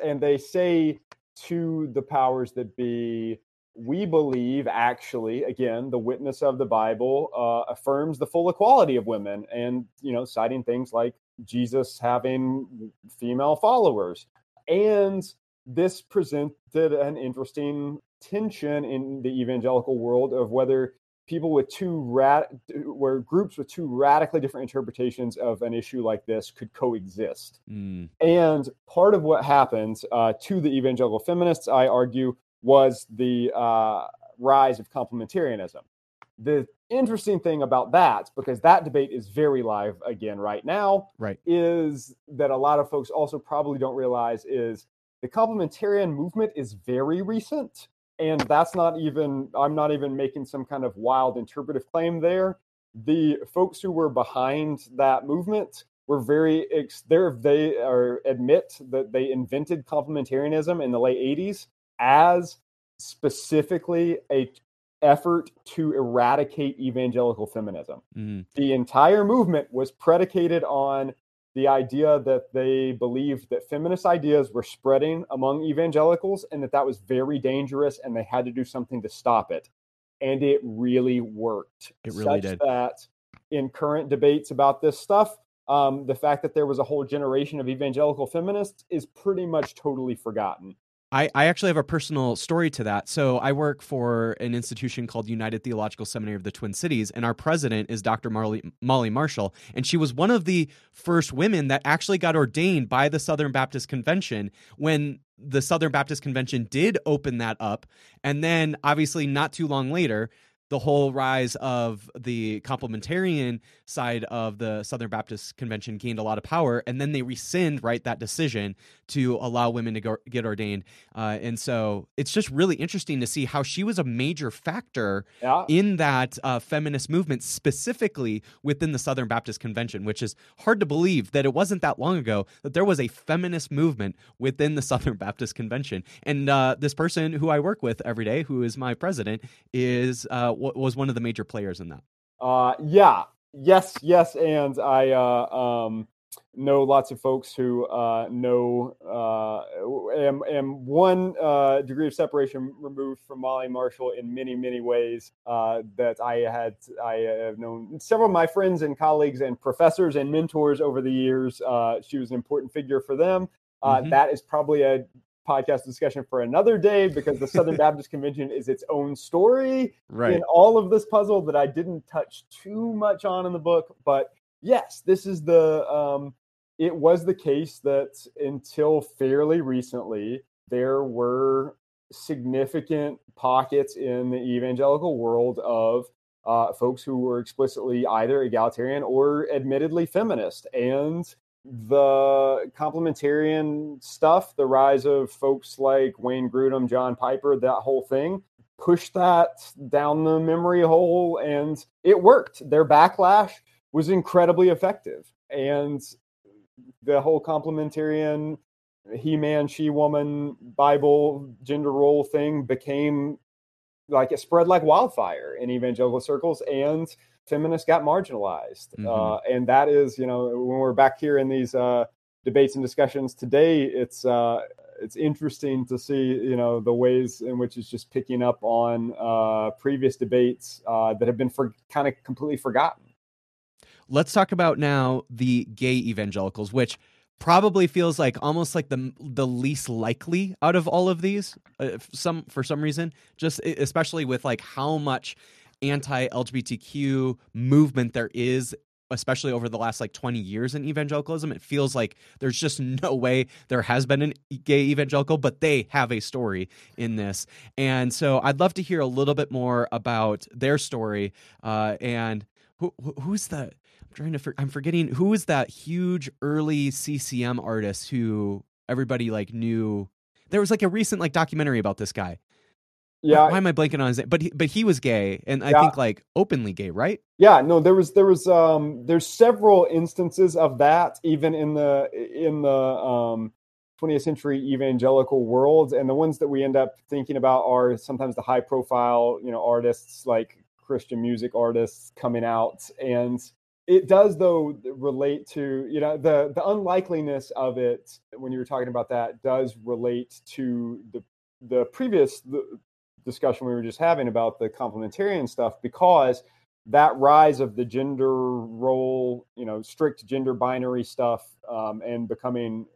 And they say to the powers that be, we believe, actually, again, the witness of the Bible uh, affirms the full equality of women, and, you know, citing things like Jesus having female followers. And this presented an interesting tension in the evangelical world of whether people with two rat where groups with two radically different interpretations of an issue like this could coexist. Mm. And part of what happens uh, to the evangelical feminists, I argue, was the uh, rise of complementarianism. The interesting thing about that, because that debate is very live again right now, right. is that a lot of folks also probably don't realize is the complementarian movement is very recent. And that's not even, I'm not even making some kind of wild interpretive claim there. The folks who were behind that movement were very, they are, admit that they invented complementarianism in the late eighties as specifically a effort to eradicate evangelical feminism. Mm. The entire movement was predicated on the idea that they believed that feminist ideas were spreading among evangelicals and that that was very dangerous and they had to do something to stop it. And it really worked. It really did. Such that in current debates about this stuff, um, the fact that there was a whole generation of evangelical feminists is pretty much totally forgotten. I, I actually have a personal story to that. So I work for an institution called United Theological Seminary of the Twin Cities, and our president is Doctor Molly, Molly Marshall, and she was one of the first women that actually got ordained by the Southern Baptist Convention when the Southern Baptist Convention did open that up. And then, obviously, not too long later, the whole rise of the complementarian side of the Southern Baptist Convention gained a lot of power, and then they rescind right that decision to allow women to go, get ordained. Uh, and so it's just really interesting to see how she was a major factor yeah. in that uh, feminist movement, specifically within the Southern Baptist Convention, which is hard to believe that it wasn't that long ago that there was a feminist movement within the Southern Baptist Convention. And uh, this person who I work with every day, who is my president, is uh, was one of the major players in that. Uh, yeah. Yes, yes. And I uh, um, know lots of folks who uh, know uh, am, am one uh, degree of separation removed from Molly Marshall in many, many ways uh, that I had, I have known several of my friends and colleagues and professors and mentors over the years. Uh, she was an important figure for them. Uh, mm-hmm. That is probably a podcast discussion for another day, because the Southern Baptist Convention is its own story right. in all of this puzzle that I didn't touch too much on in the book. But yes, this is the, um, it was the case that until fairly recently, there were significant pockets in the evangelical world of uh, folks who were explicitly either egalitarian or admittedly feminist. And the complementarian stuff, the rise of folks like Wayne Grudem, John Piper, that whole thing, pushed that down the memory hole, and it worked. Their backlash was incredibly effective. And the whole complementarian he-man, she-woman, Bible, gender role thing became like, it spread like wildfire in evangelical circles, and feminists got marginalized. Mm-hmm. Uh, and that is, you know, when we're back here in these uh, debates and discussions today, it's uh, it's interesting to see, you know, the ways in which it's just picking up on uh, previous debates uh, that have been for, kind of completely forgotten. Let's talk about now the gay evangelicals, which probably feels like almost like the the least likely out of all of these, uh, some for some reason, just especially with like how much anti-L G B T Q movement there is, especially over the last like twenty years in evangelicalism. It feels like there's just no way there has been an gay evangelical, but they have a story in this. And so I'd love to hear a little bit more about their story. Uh, and who, who's the... Trying to, for, I'm forgetting who was that huge early C C M artist who everybody like knew. There was like a recent like documentary about this guy. Yeah, why am I blanking on his name? But he, but he was gay, and I yeah. think like openly gay, right? Yeah, no, there was there was um, there's several instances of that even in the in the um, twentieth century evangelical world, and the ones that we end up thinking about are sometimes the high profile, you know, artists like Christian music artists coming out. And it does, though, relate to, you know, the, the unlikeliness of it when you were talking about that does relate to the the previous the discussion we were just having about the complementarian stuff, because that rise of the gender role, you know, strict gender binary stuff um, and becoming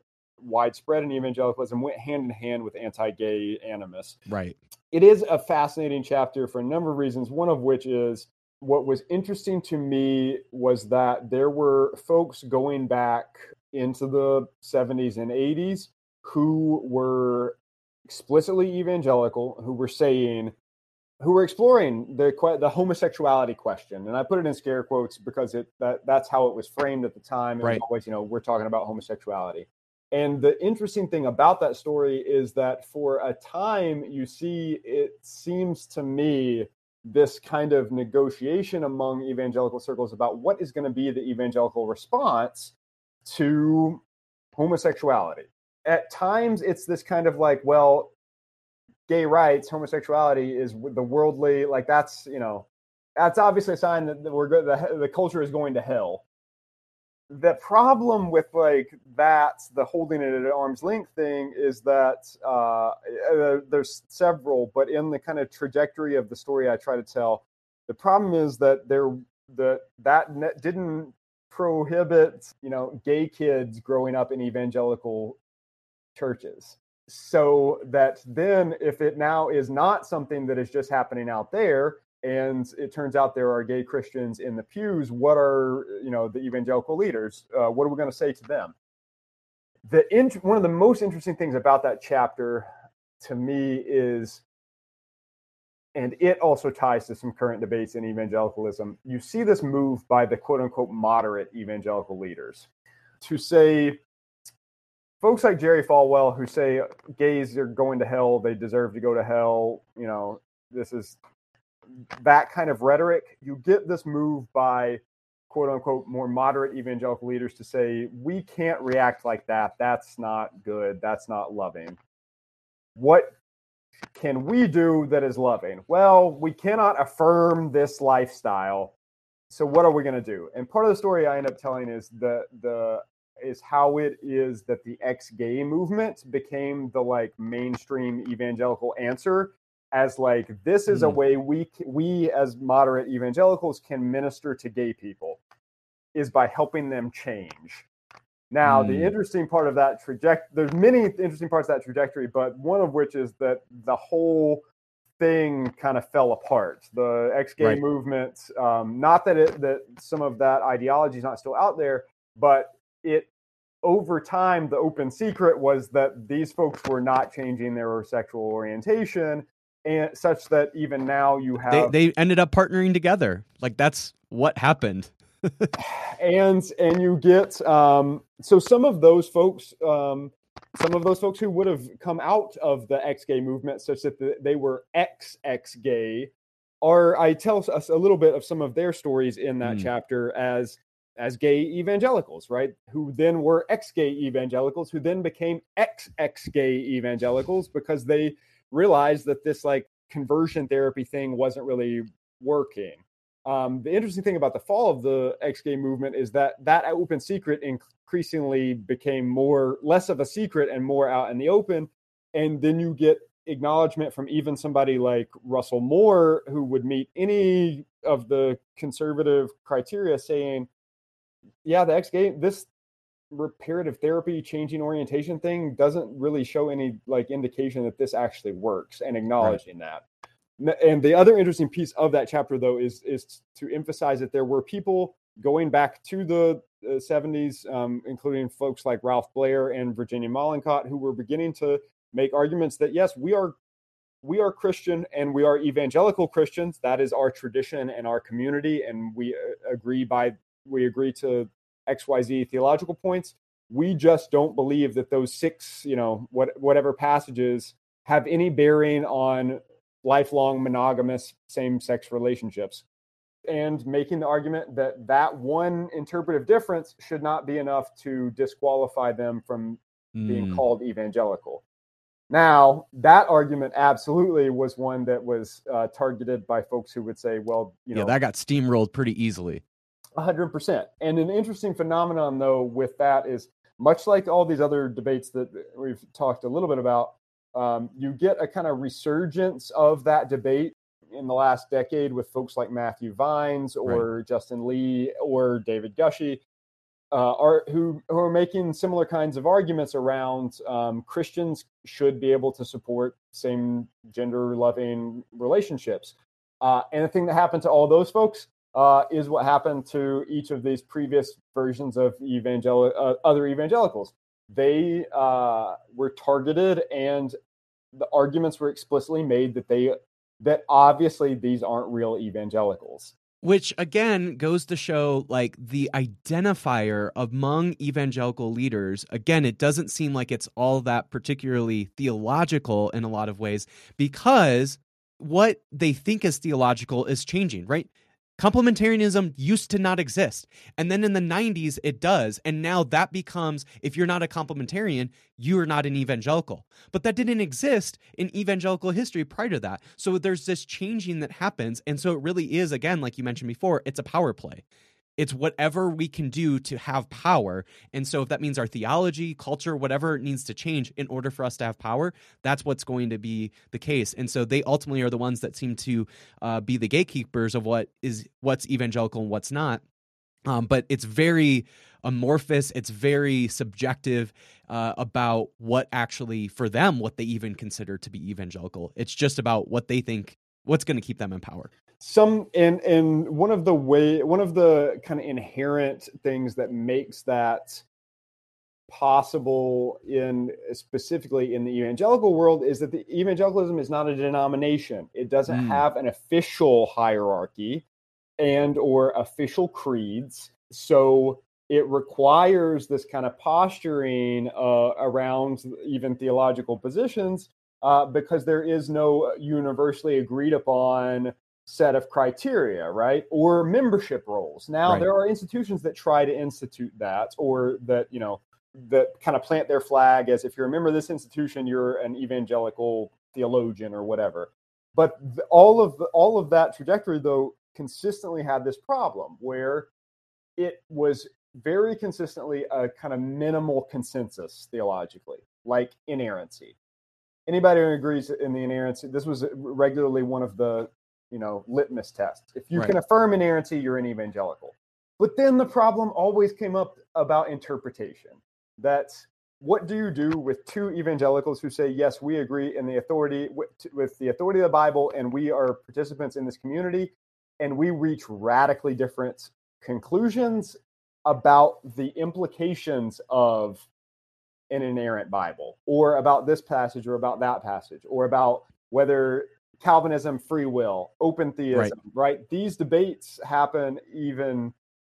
widespread in evangelicalism went hand in hand with anti-gay animus. Right. It is a fascinating chapter for a number of reasons, one of which is what was interesting to me was that there were folks going back into the seventies and eighties who were explicitly evangelical, who were saying, who were exploring the the homosexuality question. And I put it in scare quotes because it that, that's how it was framed at the time. It right. was always, you know, we're talking about homosexuality. And the interesting thing about that story is that for a time, you see, it seems to me, this kind of negotiation among evangelical circles about what is going to be the evangelical response to homosexuality. At times, it's this kind of like, well, gay rights, homosexuality is the worldly, like that's, you know, that's obviously a sign that we're good, the, the culture is going to hell. The problem with like that, the holding it at arm's length thing is that uh, there's several, but in the kind of trajectory of the story I try to tell, the problem is that there the, that didn't prohibit, you know, gay kids growing up in evangelical churches. So that then if it now is not something that is just happening out there, and it turns out there are gay Christians in the pews, what are, you know, the evangelical leaders? Uh, what are we going to say to them? The int- one of the most interesting things about that chapter to me is, and it also ties to some current debates in evangelicalism, you see this move by the quote-unquote moderate evangelical leaders to say, folks like Jerry Falwell who say gays are going to hell, they deserve to go to hell, you know, this is... that kind of rhetoric, you get this move by quote unquote more moderate evangelical leaders to say, we can't react like that. That's not good. That's not loving. What can we do that is loving? Well, we cannot affirm this lifestyle. So what are we going to do? And part of the story I end up telling is the, the is how it is that the ex-gay movement became the like mainstream evangelical answer, as like, this is mm. a way we we as moderate evangelicals can minister to gay people, is by helping them change. Now, mm. the interesting part of that trajectory, there's many interesting parts of that trajectory, but one of which is that the whole thing kind of fell apart. The ex-gay right. movement, um, not that it, that some of that ideology is not still out there, but it over time, the open secret was that these folks were not changing their sexual orientation, and such that even now you have they, they ended up partnering together. Like that's what happened. and and you get um, so some of those folks, um, some of those folks who would have come out of the ex-gay movement, such that the, they were ex-ex-gay, are I tell us a little bit of some of their stories in that mm. chapter as. as gay evangelicals, right? Who then were ex-gay evangelicals, who then became ex-ex-gay evangelicals because they realized that this like conversion therapy thing wasn't really working. Um, the interesting thing about the fall of the ex-gay movement is that that open secret increasingly became more less of a secret and more out in the open. And then you get acknowledgement from even somebody like Russell Moore, who would meet any of the conservative criteria, saying, yeah, the ex-gay, this reparative therapy, changing orientation thing doesn't really show any like indication that this actually works, and acknowledging right. that. And the other interesting piece of that chapter, though, is is to emphasize that there were people going back to the uh, seventies, um, including folks like Ralph Blair and Virginia Mollenkott, who were beginning to make arguments that, yes, we are we are Christian and we are evangelical Christians. That is our tradition and our community, and we uh, agree by we agree to X Y Z theological points. We just don't believe that those six, you know, what, whatever passages have any bearing on lifelong monogamous same-sex relationships, and making the argument that that one interpretive difference should not be enough to disqualify them from mm. being called evangelical. Now, that argument absolutely was one that was uh, targeted by folks who would say, well, you yeah, know, that got steamrolled pretty easily. one hundred percent. And an interesting phenomenon, though, with that is, much like all these other debates that we've talked a little bit about, um, you get a kind of resurgence of that debate in the last decade with folks like Matthew Vines or right. Justin Lee or David Gushy, uh, are, who, who are making similar kinds of arguments around um, Christians should be able to support same gender loving relationships. Uh, and the thing that happened to all those folks Uh, is what happened to each of these previous versions of evangel- uh, other evangelicals. They uh, were targeted, and the arguments were explicitly made that they that obviously these aren't real evangelicals. Which, again, goes to show, like, the identifier among evangelical leaders. Again, it doesn't seem like it's all that particularly theological in a lot of ways, because what they think is theological is changing, right? Complementarianism used to not exist. And then in the nineties, it does. And now that becomes, if you're not a complementarian, you are not an evangelical. But that didn't exist in evangelical history prior to that. So there's this changing that happens. And so it really is, again, like you mentioned before, it's a power play. It's whatever we can do to have power. And so if that means our theology, culture, whatever needs to change in order for us to have power, that's what's going to be the case. And so they ultimately are the ones that seem to uh, be the gatekeepers of what is what's evangelical and what's not. Um, but it's very amorphous. It's very subjective uh, about what actually, for them, what they even consider to be evangelical. It's just about what they think, what's going to keep them in power. Some and and one of the way one of the kind of inherent things that makes that possible in specifically in the evangelical world is that the evangelicalism is not a denomination. It doesn't mm. have an official hierarchy and or official creeds. So it requires this kind of posturing uh, around even theological positions uh, because there is no universally agreed upon set of criteria, right? Or membership roles. Now, right. there are institutions that try to institute that, or that, you know, that kind of plant their flag as if you're a member of this institution, you're an evangelical theologian or whatever. But all of the, all of that trajectory, though, consistently had this problem where it was very consistently a kind of minimal consensus theologically, like inerrancy. Anybody who agrees in the inerrancy, this was regularly one of the, you know, litmus tests. If you right. can affirm inerrancy, you're an evangelical. But then the problem always came up about interpretation. That's what do you do with two evangelicals who say, yes, we agree in the authority with, with the authority of the Bible, and we are participants in this community, and we reach radically different conclusions about the implications of an inerrant Bible, or about this passage, or about that passage, or about whether Calvinism, free will, open theism, right? right? These debates happen even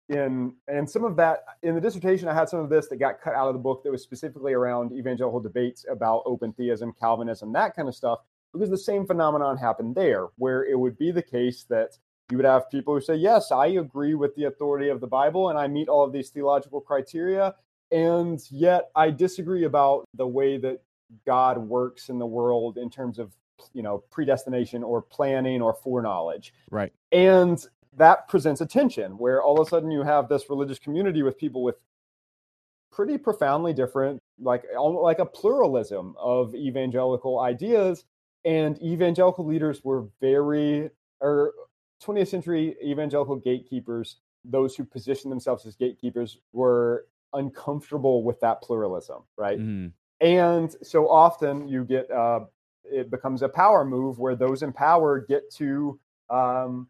in, and some of that, in the dissertation, I had some of this that got cut out of the book that was specifically around evangelical debates about open theism, Calvinism, that kind of stuff, because the same phenomenon happened there, where it would be the case that you would have people who say, yes, I agree with the authority of the Bible, and I meet all of these theological criteria, and yet I disagree about the way that God works in the world in terms of, you know, predestination or planning or foreknowledge. Right. And that presents a tension where all of a sudden you have this religious community with people with pretty profoundly different, like, like a pluralism of evangelical ideas. And evangelical leaders were very, or twentieth century evangelical gatekeepers, those who positioned themselves as gatekeepers, were uncomfortable with that pluralism, right? Mm. And so often you get, uh, it becomes a power move where those in power get to um,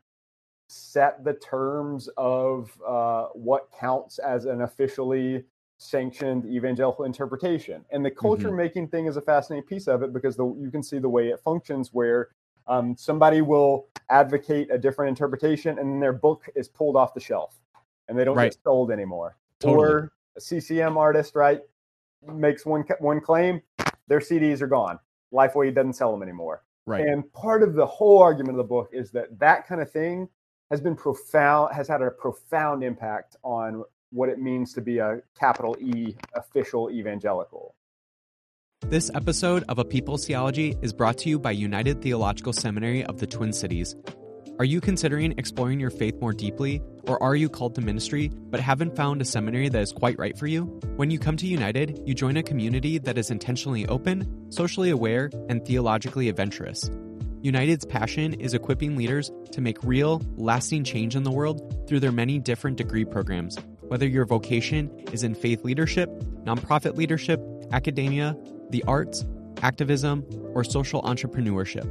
set the terms of uh, what counts as an officially sanctioned evangelical interpretation. And the culture making mm-hmm. thing is a fascinating piece of it, because the, you can see the way it functions, where um, somebody will advocate a different interpretation and then their book is pulled off the shelf and they don't right. get sold anymore. Totally. Or a C C M artist, right, makes one one claim, their C Ds are gone. Lifeway doesn't sell them anymore. Right. And part of the whole argument of the book is that that kind of thing has been profound, has had a profound impact on what it means to be a capital E official evangelical. This episode of A People's Theology is brought to you by United Theological Seminary of the Twin Cities. Are you considering exploring your faith more deeply, or are you called to ministry but haven't found a seminary that is quite right for you? When you come to United, you join a community that is intentionally open, socially aware, and theologically adventurous. United's passion is equipping leaders to make real, lasting change in the world through their many different degree programs, whether your vocation is in faith leadership, nonprofit leadership, academia, the arts, activism, or social entrepreneurship.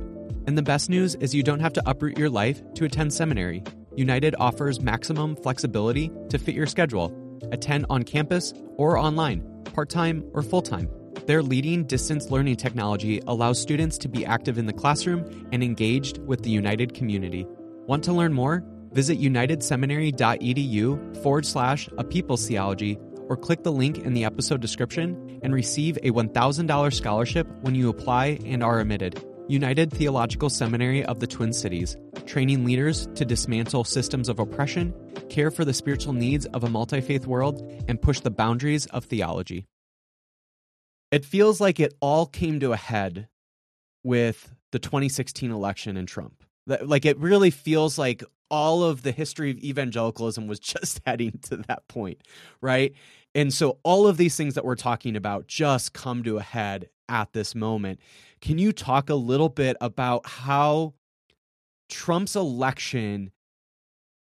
And the best news is you don't have to uproot your life to attend seminary. United offers maximum flexibility to fit your schedule. Attend on campus or online, part-time or full-time. Their leading distance learning technology allows students to be active in the classroom and engaged with the United community. Want to learn more? Visit unitedseminary.edu forward slash a people's theology, or click the link in the episode description and receive a one thousand dollars scholarship when you apply and are admitted. United Theological Seminary of the Twin Cities, training leaders to dismantle systems of oppression, care for the spiritual needs of a multi-faith world, and push the boundaries of theology. It feels like it all came to a head with the twenty sixteen election and Trump. Like, it really feels like all of the history of evangelicalism was just heading to that point, right? And so all of these things that we're talking about just come to a head at this moment. Can you talk a little bit about how Trump's election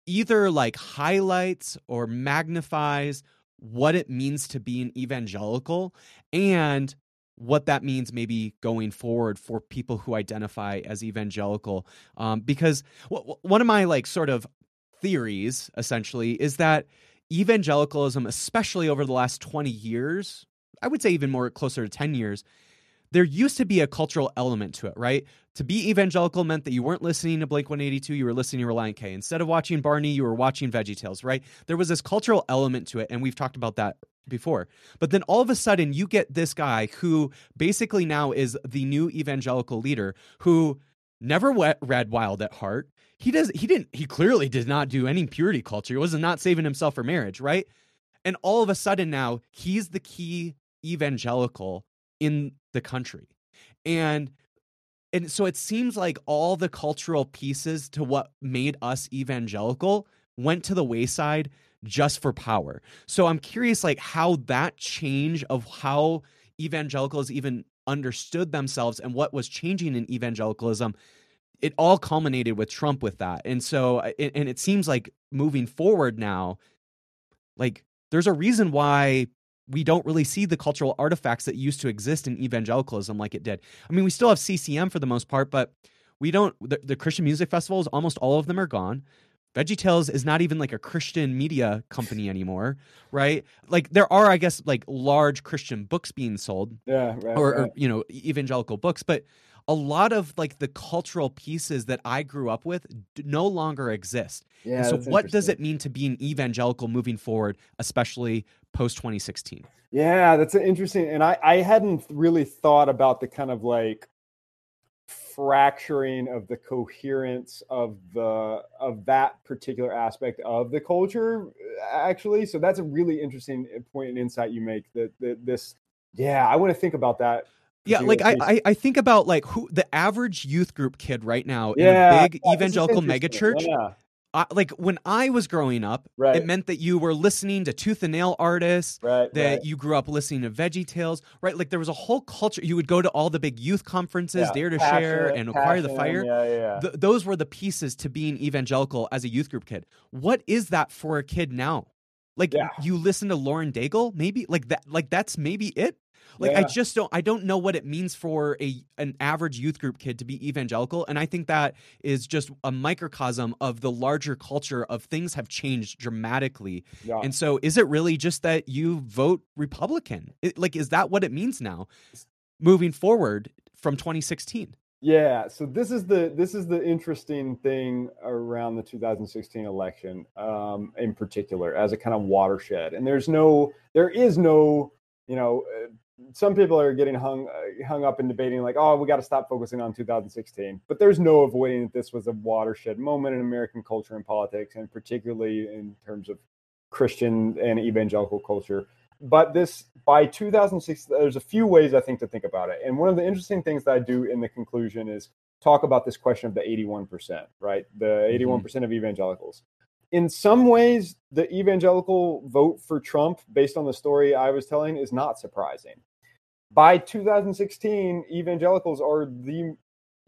either like highlights or magnifies what it means to be an evangelical, and what that means maybe going forward for people who identify as evangelical? Um, because w- one of my like sort of theories essentially is that evangelicalism, especially over the last twenty years, I would say even more closer to ten years, there used to be a cultural element to it, right? To be evangelical meant that you weren't listening to Blink one eighty-two, you were listening to Reliant K. Instead of watching Barney, you were watching VeggieTales, right? There was this cultural element to it, and we've talked about that before. But then all of a sudden, you get this guy who basically now is the new evangelical leader, who never read Wild at Heart. He does. He didn't. He clearly did not do any purity culture. He was not saving himself for marriage, right? And all of a sudden now, he's the key evangelical in the country. And and so it seems like all the cultural pieces to what made us evangelical went to the wayside just for power. So I'm curious, like, how that change of how evangelicals even understood themselves and what was changing in evangelicalism, it all culminated with Trump with that. And so, and it seems like moving forward now, like, there's a reason why we don't really see the cultural artifacts that used to exist in evangelicalism like it did. I mean, we still have C C M for the most part, but we don't, the, the Christian music festivals, almost all of them are gone. VeggieTales is not even like a Christian media company anymore, right? Like, there are, I guess, like large Christian books being sold, yeah, right, or, right. or, you know, evangelical books, but a lot of like the cultural pieces that I grew up with no longer exist. Yeah, and so what does it mean to be an evangelical moving forward, especially post twenty sixteen? Yeah, that's interesting. And I, I hadn't really thought about the kind of like fracturing of the coherence of the of that particular aspect of the culture, actually. So that's a really interesting point and insight you make that, that this. Yeah, I want to think about that. Yeah, like I, I think about like who the average youth group kid right now in yeah, a big yeah, evangelical megachurch. Yeah. I, like when I was growing up, right. It meant that you were listening to tooth and nail artists, right, that right. you grew up listening to VeggieTales, right? Like there was a whole culture. You would go to all the big youth conferences, yeah, Dare to passion, Share and Acquire passion, the Fire. Yeah, yeah. Th- those were the pieces to being evangelical as a youth group kid. What is that for a kid now? Like yeah. you listen to Lauren Daigle, maybe like that, like that's maybe it. Like, yeah. I just don't, I don't know what it means for a an average youth group kid to be evangelical. And I think that is just a microcosm of the larger culture of things have changed dramatically. Yeah. And so is it really just that you vote Republican? It, like, is that what it means now moving forward from twenty sixteen? Yeah. So this is the, this is the interesting thing around the two thousand sixteen election um, in particular as a kind of watershed. And there's no, there is no, you know, some people are getting hung uh, hung up and debating like, oh, we got to stop focusing on two thousand sixteen. But there's no avoiding that this was a watershed moment in American culture and politics, and particularly in terms of Christian and evangelical culture. But this, by two thousand six, there's a few ways I think to think about it. And one of the interesting things that I do in the conclusion is talk about this question of the eighty-one percent, right? The eighty-one percent mm-hmm. of evangelicals. In some ways, the evangelical vote for Trump, based on the story I was telling, is not surprising. By two thousand sixteen, evangelicals are the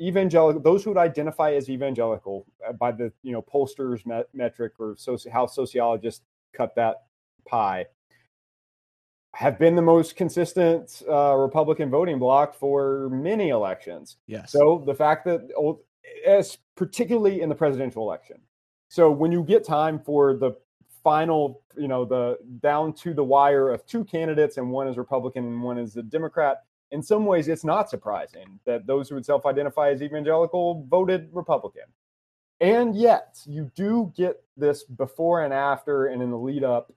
evangelical, those who would identify as evangelical by the, you know, pollsters met- metric or soci- how sociologists cut that pie, have been the most consistent uh, Republican voting bloc for many elections. Yes. So the fact that, as particularly in the presidential election. So when you get time for the final, you know, the down to the wire of two candidates, and one is Republican and one is a Democrat, in some ways it's not surprising that those who would self-identify as evangelical voted Republican. And yet you do get this before and after and in the lead up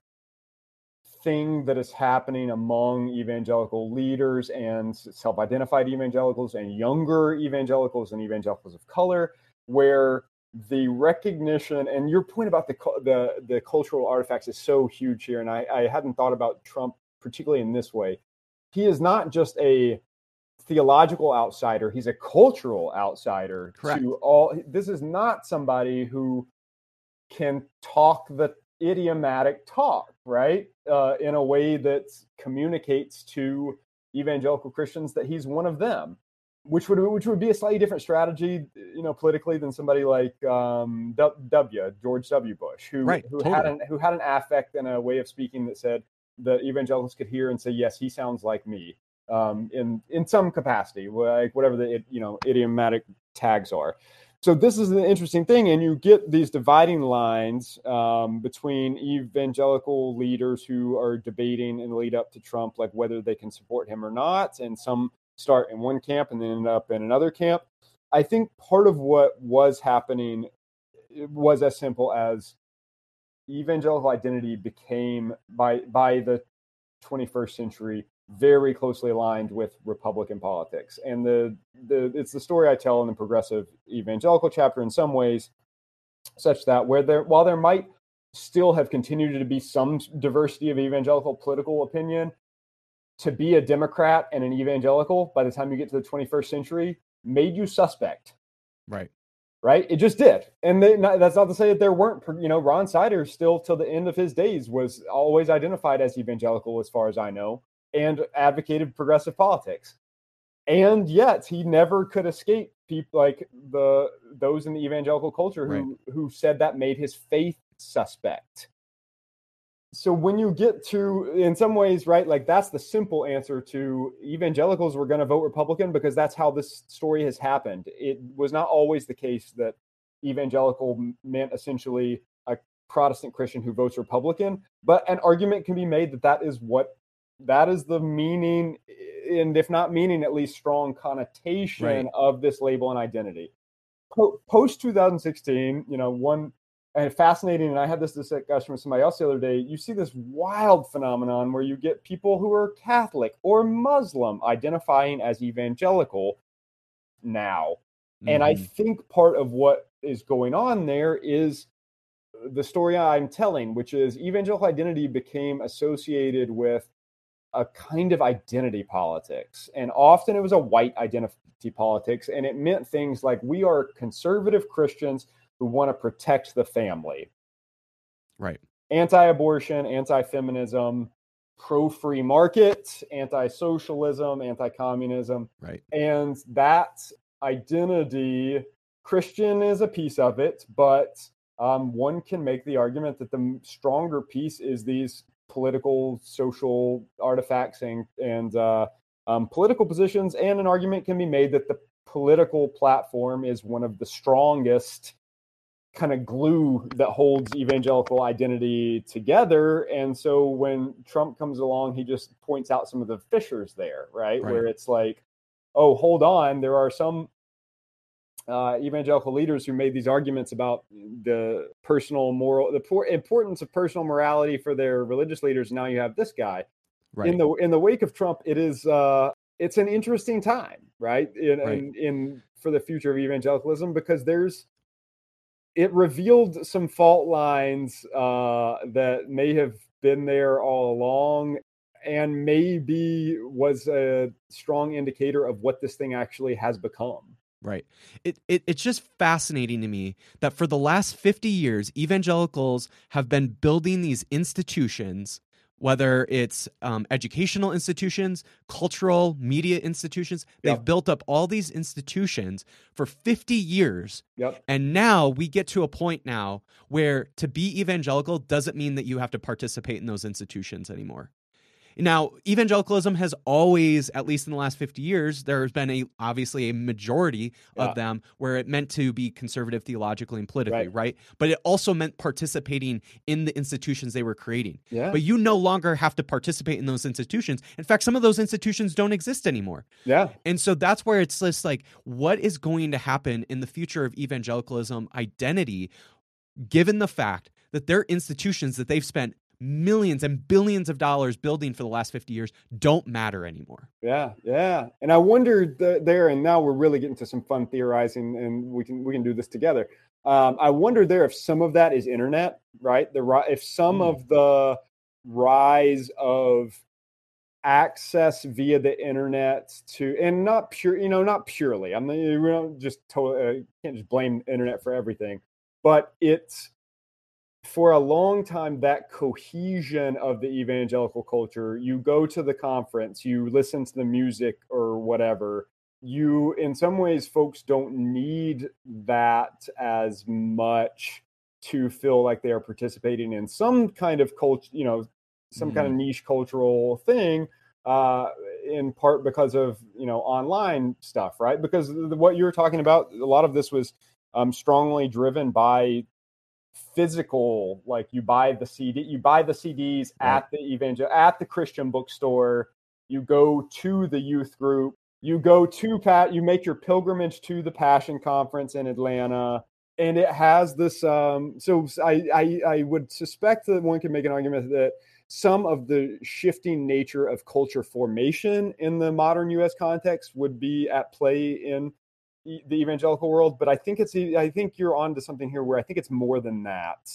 thing that is happening among evangelical leaders and self-identified evangelicals and younger evangelicals and evangelicals of color, where the recognition, and your point about the the the cultural artifacts is so huge here, and I, I hadn't thought about Trump particularly in this way. He is not just a theological outsider; he's a cultural outsider. Correct. To all. This is not somebody who can talk the idiomatic talk, right? Uh, in a way that communicates to evangelical Christians that he's one of them. Which would which would be a slightly different strategy, you know, politically than somebody like um, W. George W. Bush, who right, who totally. had an who had an affect and a way of speaking that said that evangelicals could hear and say, yes, he sounds like me, um, in in some capacity, like whatever the, you know, idiomatic tags are. So this is the interesting thing, and you get these dividing lines um, between evangelical leaders who are debating in the lead up to Trump, like whether they can support him or not, and some start in one camp and then end up in another camp. I think part of what was happening was as simple as evangelical identity became, by by the twenty-first century, very closely aligned with Republican politics. And the the it's the story I tell in the Progressive Evangelical chapter in some ways, such that where there while there might still have continued to be some diversity of evangelical political opinion, to be a Democrat and an evangelical by the time you get to the twenty-first century made you suspect. Right. right? It just did. And they, not, that's not to say that there weren't, you know, Ron Sider still till the end of his days was always identified as evangelical, as far as I know, and advocated progressive politics. And yet he never could escape people like the those in the evangelical culture who, right. who said that made his faith suspect. So when you get to, in some ways, right, like that's the simple answer to evangelicals were going to vote Republican because that's how this story has happened. It was not always the case that evangelical meant essentially a Protestant Christian who votes Republican, but an argument can be made that that is what, that is the meaning, and if not meaning, at least strong connotation right. of this label and identity. Po- post twenty sixteen, you know, one... And fascinating, and I had this discussion with somebody else the other day, you see this wild phenomenon where you get people who are Catholic or Muslim identifying as evangelical now. Mm-hmm. And I think part of what is going on there is the story I'm telling, which is evangelical identity became associated with a kind of identity politics. And often it was a white identity politics, and it meant things like we are conservative Christians who want to protect the family. Right. Anti-abortion, anti-feminism, pro-free market, anti-socialism, anti-communism. Right. And that identity, Christian is a piece of it, but um, one can make the argument that the stronger piece is these political, social artifacts and, and uh, um, political positions. And an argument can be made that the political platform is one of the strongest kind of glue that holds evangelical identity together. And so when Trump comes along, he just points out some of the fissures there, right? right. Where it's like, oh, hold on. There are some uh, evangelical leaders who made these arguments about the personal moral, the importance of personal morality for their religious leaders. Now you have this guy right. in the, in the wake of Trump. It is, uh, it's an interesting time, right? In, right. in, in for the future of evangelicalism, because there's, it revealed some fault lines uh, that may have been there all along and maybe was a strong indicator of what this thing actually has become. Right. It, it it's just fascinating to me that for the last fifty years, evangelicals have been building these institutions, whether it's um, educational institutions, cultural, media institutions. They've yep. built up all these institutions for fifty years. Yep. And now we get to a point now where to be evangelical doesn't mean that you have to participate in those institutions anymore. Now, evangelicalism has always, at least in the last fifty years, there's been a obviously a majority yeah. of them where it meant to be conservative theologically and politically, right? right? But it also meant participating in the institutions they were creating. Yeah. But you no longer have to participate in those institutions. In fact, some of those institutions don't exist anymore. Yeah. And so that's where it's just like, what is going to happen in the future of evangelicalism identity, given the fact that their institutions that they've spent millions and billions of dollars building for the last fifty years don't matter anymore. Yeah. Yeah. And I wondered the, there, and now we're really getting to some fun theorizing, and we can, we can do this together. Um, I wonder there if some of that is internet, right? The, if some mm. of the rise of access via the internet to, and not pure, you know, not purely, I mean, we don't just totally, uh, can't just blame internet for everything, but it's, for a long time, that cohesion of the evangelical culture, you go to the conference, you listen to the music or whatever, you, in some ways, folks don't need that as much to feel like they are participating in some kind of culture, you know, some mm-hmm. kind of niche cultural thing, uh, in part because of, you know, online stuff, right? Because the, what you were talking about, a lot of this was um, strongly driven by physical, like you buy the C D, you buy the C Ds right. at the evangel, at the Christian bookstore. You go to the youth group. You go to Pat. You make your pilgrimage to the Passion Conference in Atlanta, and it has this. Um, so I, I, I would suspect that one can make an argument that some of the shifting nature of culture formation in the modern U S context would be at play in the evangelical world, but I think it's, I think you're on to something here where I think it's more than that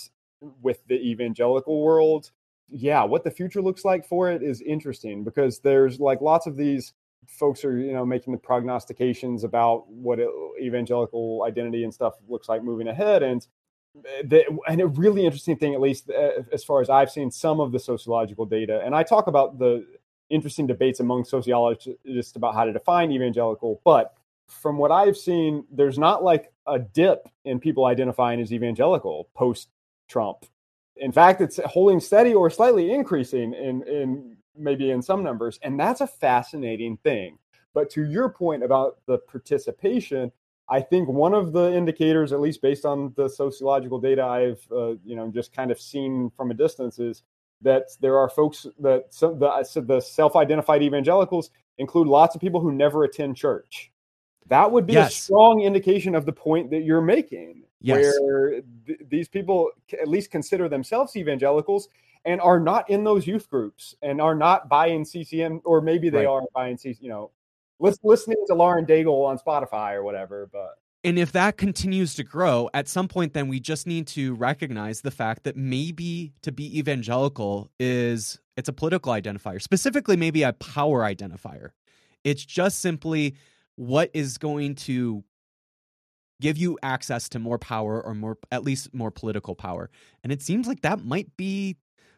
with the evangelical world. Yeah. What the future looks like for it is interesting because there's like lots of these folks are, you know, making the prognostications about what it, evangelical identity and stuff looks like moving ahead. And the, and a really interesting thing, at least uh, as far as I've seen some of the sociological data, and I talk about the interesting debates among sociologists about how to define evangelical, but from what I've seen, there's not like a dip in people identifying as evangelical post-Trump. In fact, it's holding steady or slightly increasing in, in maybe in some numbers. And that's a fascinating thing. But to your point about the participation, I think one of the indicators, at least based on the sociological data I've uh, you know just kind of seen from a distance, is that there are folks that some, the, the self-identified evangelicals include lots of people who never attend church. That would be yes. a strong indication of the point that you're making, yes. where th- these people at least consider themselves evangelicals and are not in those youth groups and are not buying C C M, or maybe they right. are buying C C M, you know, listening to Lauren Daigle on Spotify or whatever. But and if that continues to grow, at some point, then we just need to recognize the fact that maybe to be evangelical is it's a political identifier, specifically maybe a power identifier. It's just simply what is going to give you access to more power, or more, at least more political power. And it seems like that might be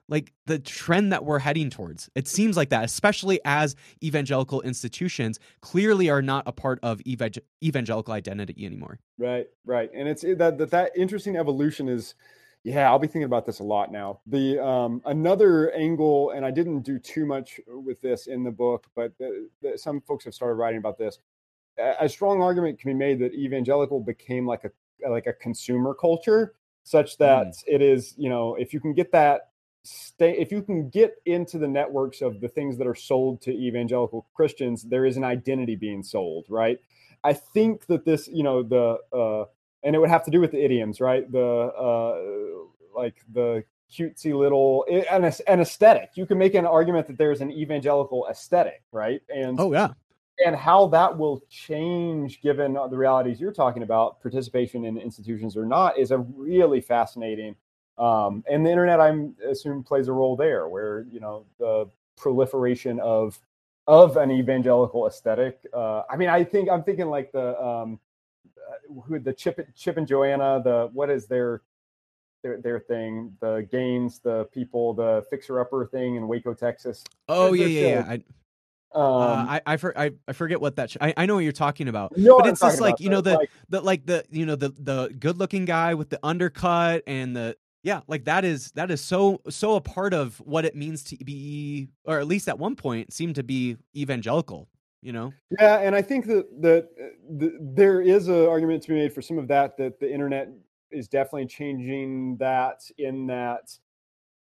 like the trend that we're heading towards. It seems like that, especially as evangelical institutions clearly are not a part of evang- evangelical identity anymore. Right, right. And it's that, that, that interesting evolution is, yeah, I'll be thinking about this a lot now. The um, another angle, and I didn't do too much with this in the book, but the, the, some folks have started writing about this. A strong argument can be made that evangelical became like a like a consumer culture, such that mm. it is, you know, if you can get that stay, if you can get into the networks of the things that are sold to evangelical Christians, there is an identity being sold, right? I think that this, you know, the uh, and it would have to do with the idioms, right? The uh, like the cutesy little an, an aesthetic. You can make an argument that there's an evangelical aesthetic, right? And oh yeah. And how that will change, given the realities you're talking about, participation in institutions or not, is a really fascinating. Um, and the internet, I assume, plays a role there, where you know the proliferation of of an evangelical aesthetic. Uh, I mean, I think I'm thinking like the um, who the Chip Chip and Joanna. The what is their their their thing? The Gaines, the people, the Fixer Upper thing in Waco, Texas. Oh yeah, yeah, yeah. I- Um, uh, I I, for, I I forget what that sh- I I know what you're talking about, but it's just like, you know, the, like, the like the you know the the good looking guy with the undercut and the yeah like that is that is so so a part of what it means to be, or at least at one point seemed to be, evangelical, you know. Yeah, and I think that that the, there is an argument to be made for some of that that the internet is definitely changing that, in that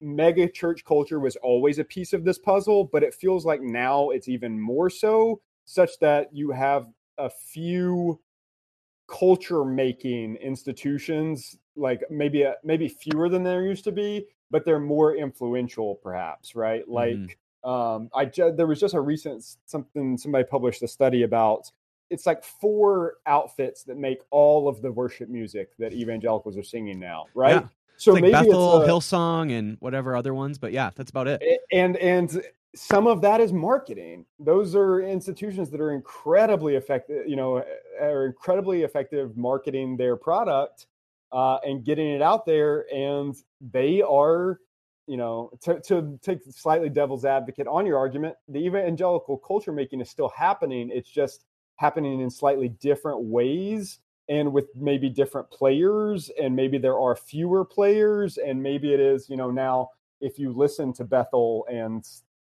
mega church culture was always a piece of this puzzle, but it feels like now it's even more so, such that you have a few culture making institutions, like maybe a, maybe fewer than there used to be, but they're more influential perhaps, right? Like mm-hmm. um, I ju- there was just a recent something somebody published a study about, it's like four outfits that make all of the worship music that evangelicals are singing now, right? Yeah. So it's like maybe Bethel, it's a, Hillsong, and whatever other ones, but yeah, that's about it. And and some of that is marketing. Those are institutions that are incredibly effective, you know, are incredibly effective marketing their product uh, and getting it out there. And they are, you know, to, to take slightly devil's advocate on your argument, the evangelical culture making is still happening. It's just happening in slightly different ways, and with maybe different players, and maybe there are fewer players, and maybe it is, you know, now if you listen to Bethel and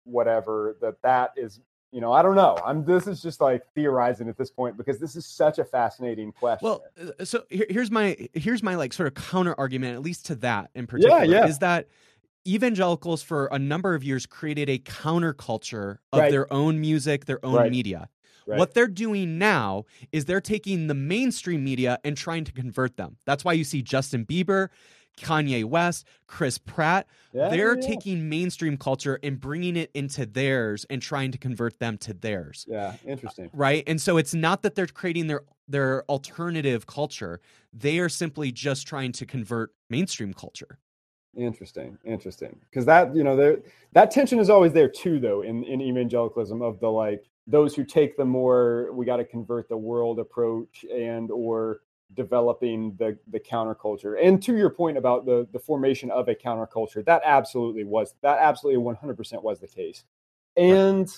whatever, that that is, you know, I don't know. I'm, this is just like theorizing at this point, because this is such a fascinating question. Well, so here, here's my, here's my like sort of counter argument, at least to that in particular, yeah, yeah. is that evangelicals for a number of years created a counterculture of right. their own music, their own right. media. Right. What they're doing now is they're taking the mainstream media and trying to convert them. That's why you see Justin Bieber, Kanye West, Chris Pratt. Yeah, they're yeah. taking mainstream culture and bringing it into theirs and trying to convert them to theirs. Yeah, interesting. Right? And so it's not that they're creating their their alternative culture. They are simply just trying to convert mainstream culture. Interesting, interesting. Because that, you know, that tension is always there too, though, in, in evangelicalism, of the like, those who take the more, we got to convert the world approach, and or developing the, the counterculture. And to your point about the, the formation of a counterculture, that absolutely was, that absolutely one hundred percent was the case. And,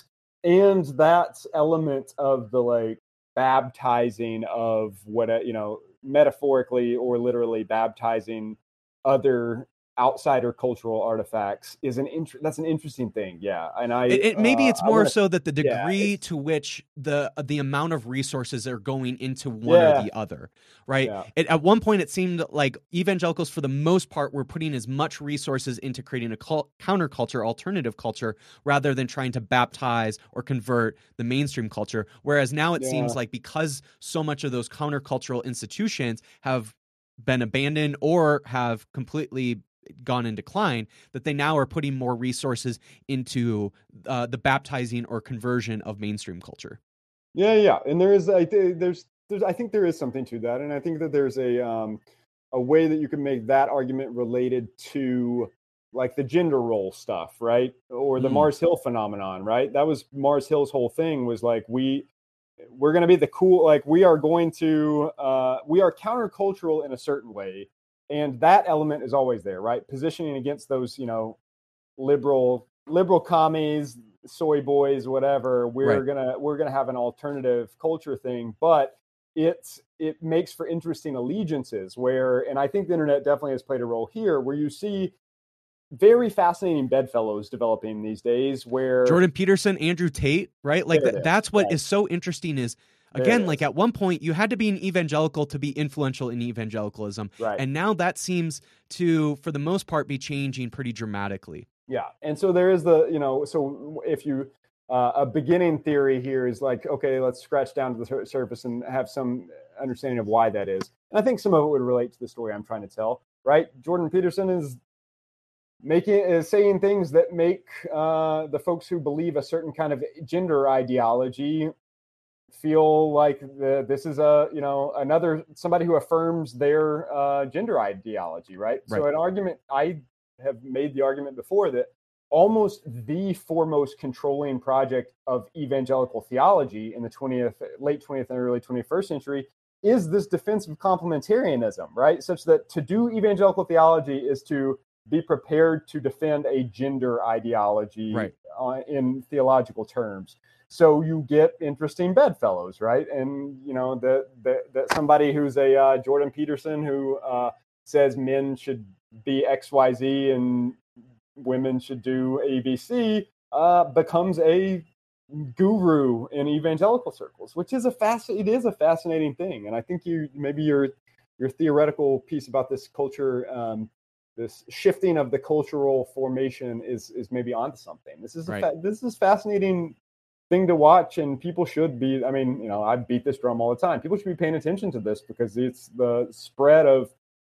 and that element of the like baptizing of what, a, you know, metaphorically or literally baptizing other outsider cultural artifacts is an int- that's an interesting thing. Yeah. And I, it, it, maybe it's uh, more wanna, so that the degree yeah, to which the, the amount of resources are going into one yeah. or the other, right? Yeah. It, at one point it seemed like evangelicals for the most part were putting as much resources into creating a cult- counterculture, alternative culture, rather than trying to baptize or convert the mainstream culture. Whereas now it yeah. seems like because so much of those countercultural institutions have been abandoned or have completely gone in decline, that they now are putting more resources into uh, the baptizing or conversion of mainstream culture. Yeah, yeah, and there is, I th- there's, there's, I think there is something to that, and I think that there's a um, a way that you can make that argument related to like the gender role stuff, right, or the mm. Mars Hill phenomenon, right? That was Mars Hill's whole thing, was like we we're going to be the cool, like we are going to uh, we are countercultural in a certain way. And that element is always there, right? Positioning against those, you know, liberal, liberal commies, soy boys, whatever. We're right. gonna, we're gonna have an alternative culture thing, but it's it makes for interesting allegiances. Where, and I think the internet definitely has played a role here, where you see very fascinating bedfellows developing these days. Where Jordan Peterson, Andrew Tate, right? Like that, that's what right. is so interesting is. Again, like at one point, you had to be an evangelical to be influential in evangelicalism. Right. And now that seems to, for the most part, be changing pretty dramatically. Yeah. And so there is the, you know, so if you, uh, a beginning theory here is like, okay, let's scratch down to the surface and have some understanding of why that is. And I think some of it would relate to the story I'm trying to tell, right? Jordan Peterson is making is saying things that make uh, the folks who believe a certain kind of gender ideology feel like the, this is a, you know, another, somebody who affirms their uh, gender ideology, right? right? So an argument, I have made the argument before that almost the foremost controlling project of evangelical theology in the twentieth, late twentieth and early twenty-first century is this defense of complementarianism, right? Such that to do evangelical theology is to be prepared to defend a gender ideology right. uh, in theological terms. So you get interesting bedfellows, right? And, you know, that that somebody who's a uh, Jordan Peterson who uh, says men should be X Y Z and women should do A B C uh, becomes a guru in evangelical circles, which is a fasc- it is a fascinating thing. And I think you maybe your your theoretical piece about this culture, um, this shifting of the cultural formation is is maybe onto something. This is a right. fa- this is fascinating thing to watch, and people should be, I mean, you know, I beat this drum all the time. People should be paying attention to this because it's the spread of,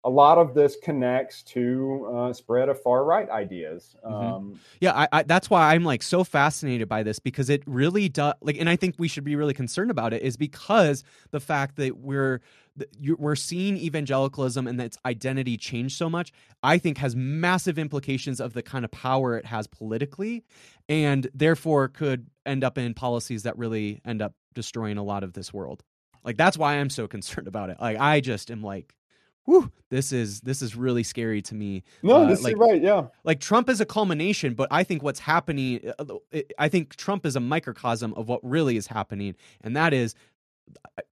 a lot of this connects to uh, spread of far right ideas. Um, mm-hmm. Yeah, I, I, that's why I'm like so fascinated by this, because it really does, like, and I think we should be really concerned about it, is because the fact that we're, we're seeing evangelicalism and its identity change so much, I think has massive implications of the kind of power it has politically, and therefore could end up in policies that really end up destroying a lot of this world. Like, that's why I'm so concerned about it. Like, I just am like, whew, this is, this is really scary to me. No, uh, this like, is right. Yeah. Like, Trump is a culmination, but I think what's happening, I think Trump is a microcosm of what really is happening. And that is,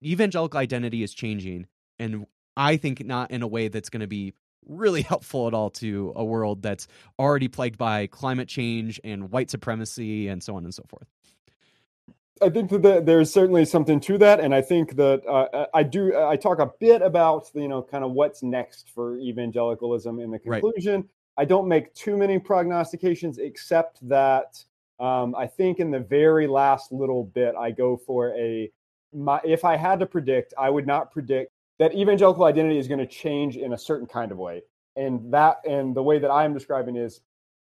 evangelical identity is changing, and I think not in a way that's going to be really helpful at all to a world that's already plagued by climate change and white supremacy and so on and so forth. I think that there's certainly something to that, and I think that uh, I do. I talk a bit about, you know, kind of what's next for evangelicalism in the conclusion. Right. I don't make too many prognostications, except that um, I think in the very last little bit, I go for a. My, if I had to predict, I would not predict that evangelical identity is going to change in a certain kind of way, and that, and the way that I am describing is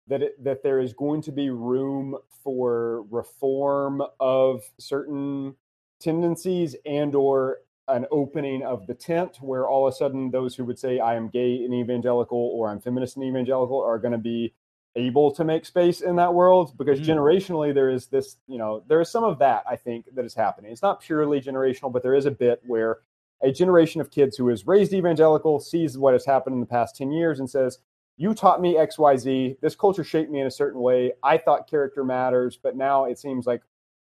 that it, that there is going to be room for reform of certain tendencies and or an opening of the tent, where all of a sudden those who would say I am gay and evangelical or I'm feminist and evangelical are going to be able to make space in that world, because mm-hmm. generationally there is this, you know, there is some of that, I think, that is happening. It's not purely generational, but there is a bit where a generation of kids who is raised evangelical sees what has happened in the past ten years and says, you taught me X, Y, Z. This culture shaped me in a certain way. I thought character matters, but now it seems like,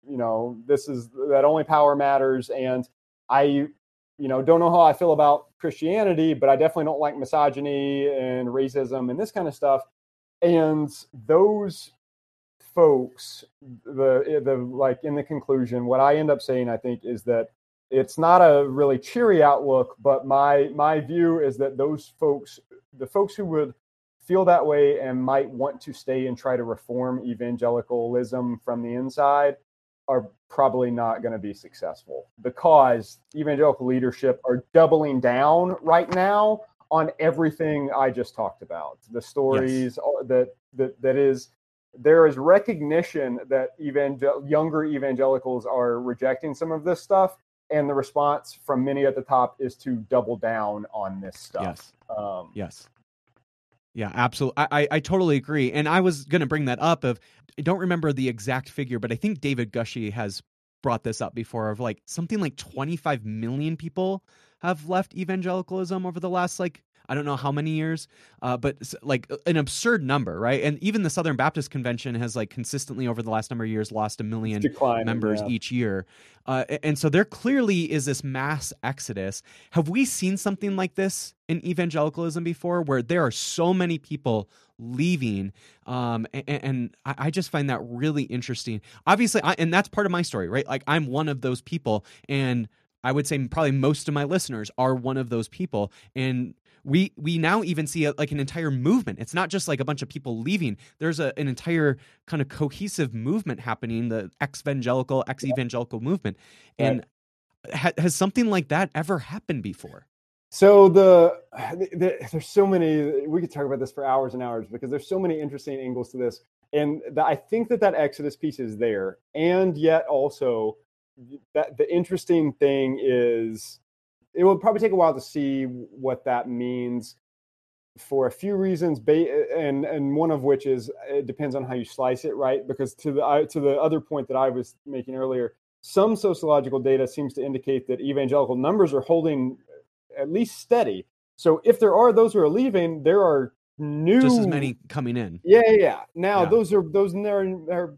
you know, this is that only power matters. And I, you know, don't know how I feel about Christianity, but I definitely don't like misogyny and racism and this kind of stuff. And those folks, the, the, like in the conclusion, what I end up saying, I think, is that it's not a really cheery outlook, but my, my view is that those folks, the folks who would feel that way and might want to stay and try to reform evangelicalism from the inside are probably not going to be successful, because evangelical leadership are doubling down right now on everything I just talked about. The stories yes. that, that, that is, there is recognition that evangel- younger evangelicals are rejecting some of this stuff. And the response from many at the top is to double down on this stuff. Yes. Um, yes. Yeah, absolutely. I, I, I totally agree. And I was going to bring that up of, I don't remember the exact figure, but I think David Gushy has brought this up before of like something like twenty-five million people have left evangelicalism over the last, like, I don't know how many years, uh, but like an absurd number, right? And even the Southern Baptist Convention has like consistently over the last number of years lost a million members yeah. each year. Uh, and so there clearly is this mass exodus. Have we seen something like this in evangelicalism before, where there are so many people leaving? Um, and, and I just find that really interesting. Obviously, I, and that's part of my story, right? Like I'm one of those people, and I would say probably most of my listeners are one of those people. And We we now even see a, like an entire movement. It's not just like a bunch of people leaving. There's a, an entire kind of cohesive movement happening, the ex-evangelical, ex-evangelical yeah. movement. And right. ha, has something like that ever happened before? So the, the there's so many, we could talk about this for hours and hours, because there's so many interesting angles to this. And the, I think that that Exodus piece is there. And yet also that the interesting thing is, it will probably take a while to see what that means for a few reasons, and and one of which is it depends on how you slice it, right? Because to the to the other point that I was making earlier, some sociological data seems to indicate that evangelical numbers are holding at least steady. So if there are those who are leaving, there are new just as many coming in. Yeah, yeah. Now yeah. those are those they're, they're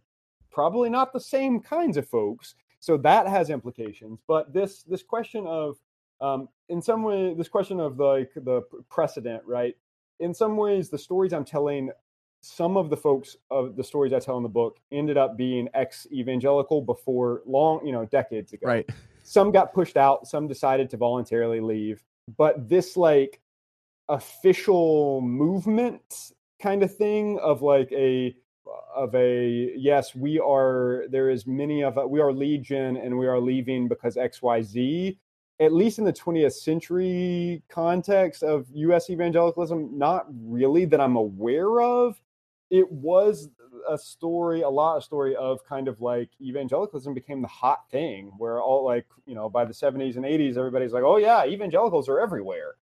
probably not the same kinds of folks, so that has implications. But this this question of Um, in some way, this question of like the precedent, right? In some ways, the stories I'm telling, some of the folks of the stories I tell in the book ended up being ex-evangelical before long, you know, decades ago. Right. Some got pushed out. Some decided to voluntarily leave. But this like official movement kind of thing of like a of a yes, we are. There is many of we are legion, and we are leaving because X, Y, Z. At least in the twentieth century context of U S evangelicalism, not really that I'm aware of. It was a story, a lot of story of kind of like evangelicalism became the hot thing where all like, you know, by the seventies and eighties, everybody's like, oh yeah, evangelicals are everywhere.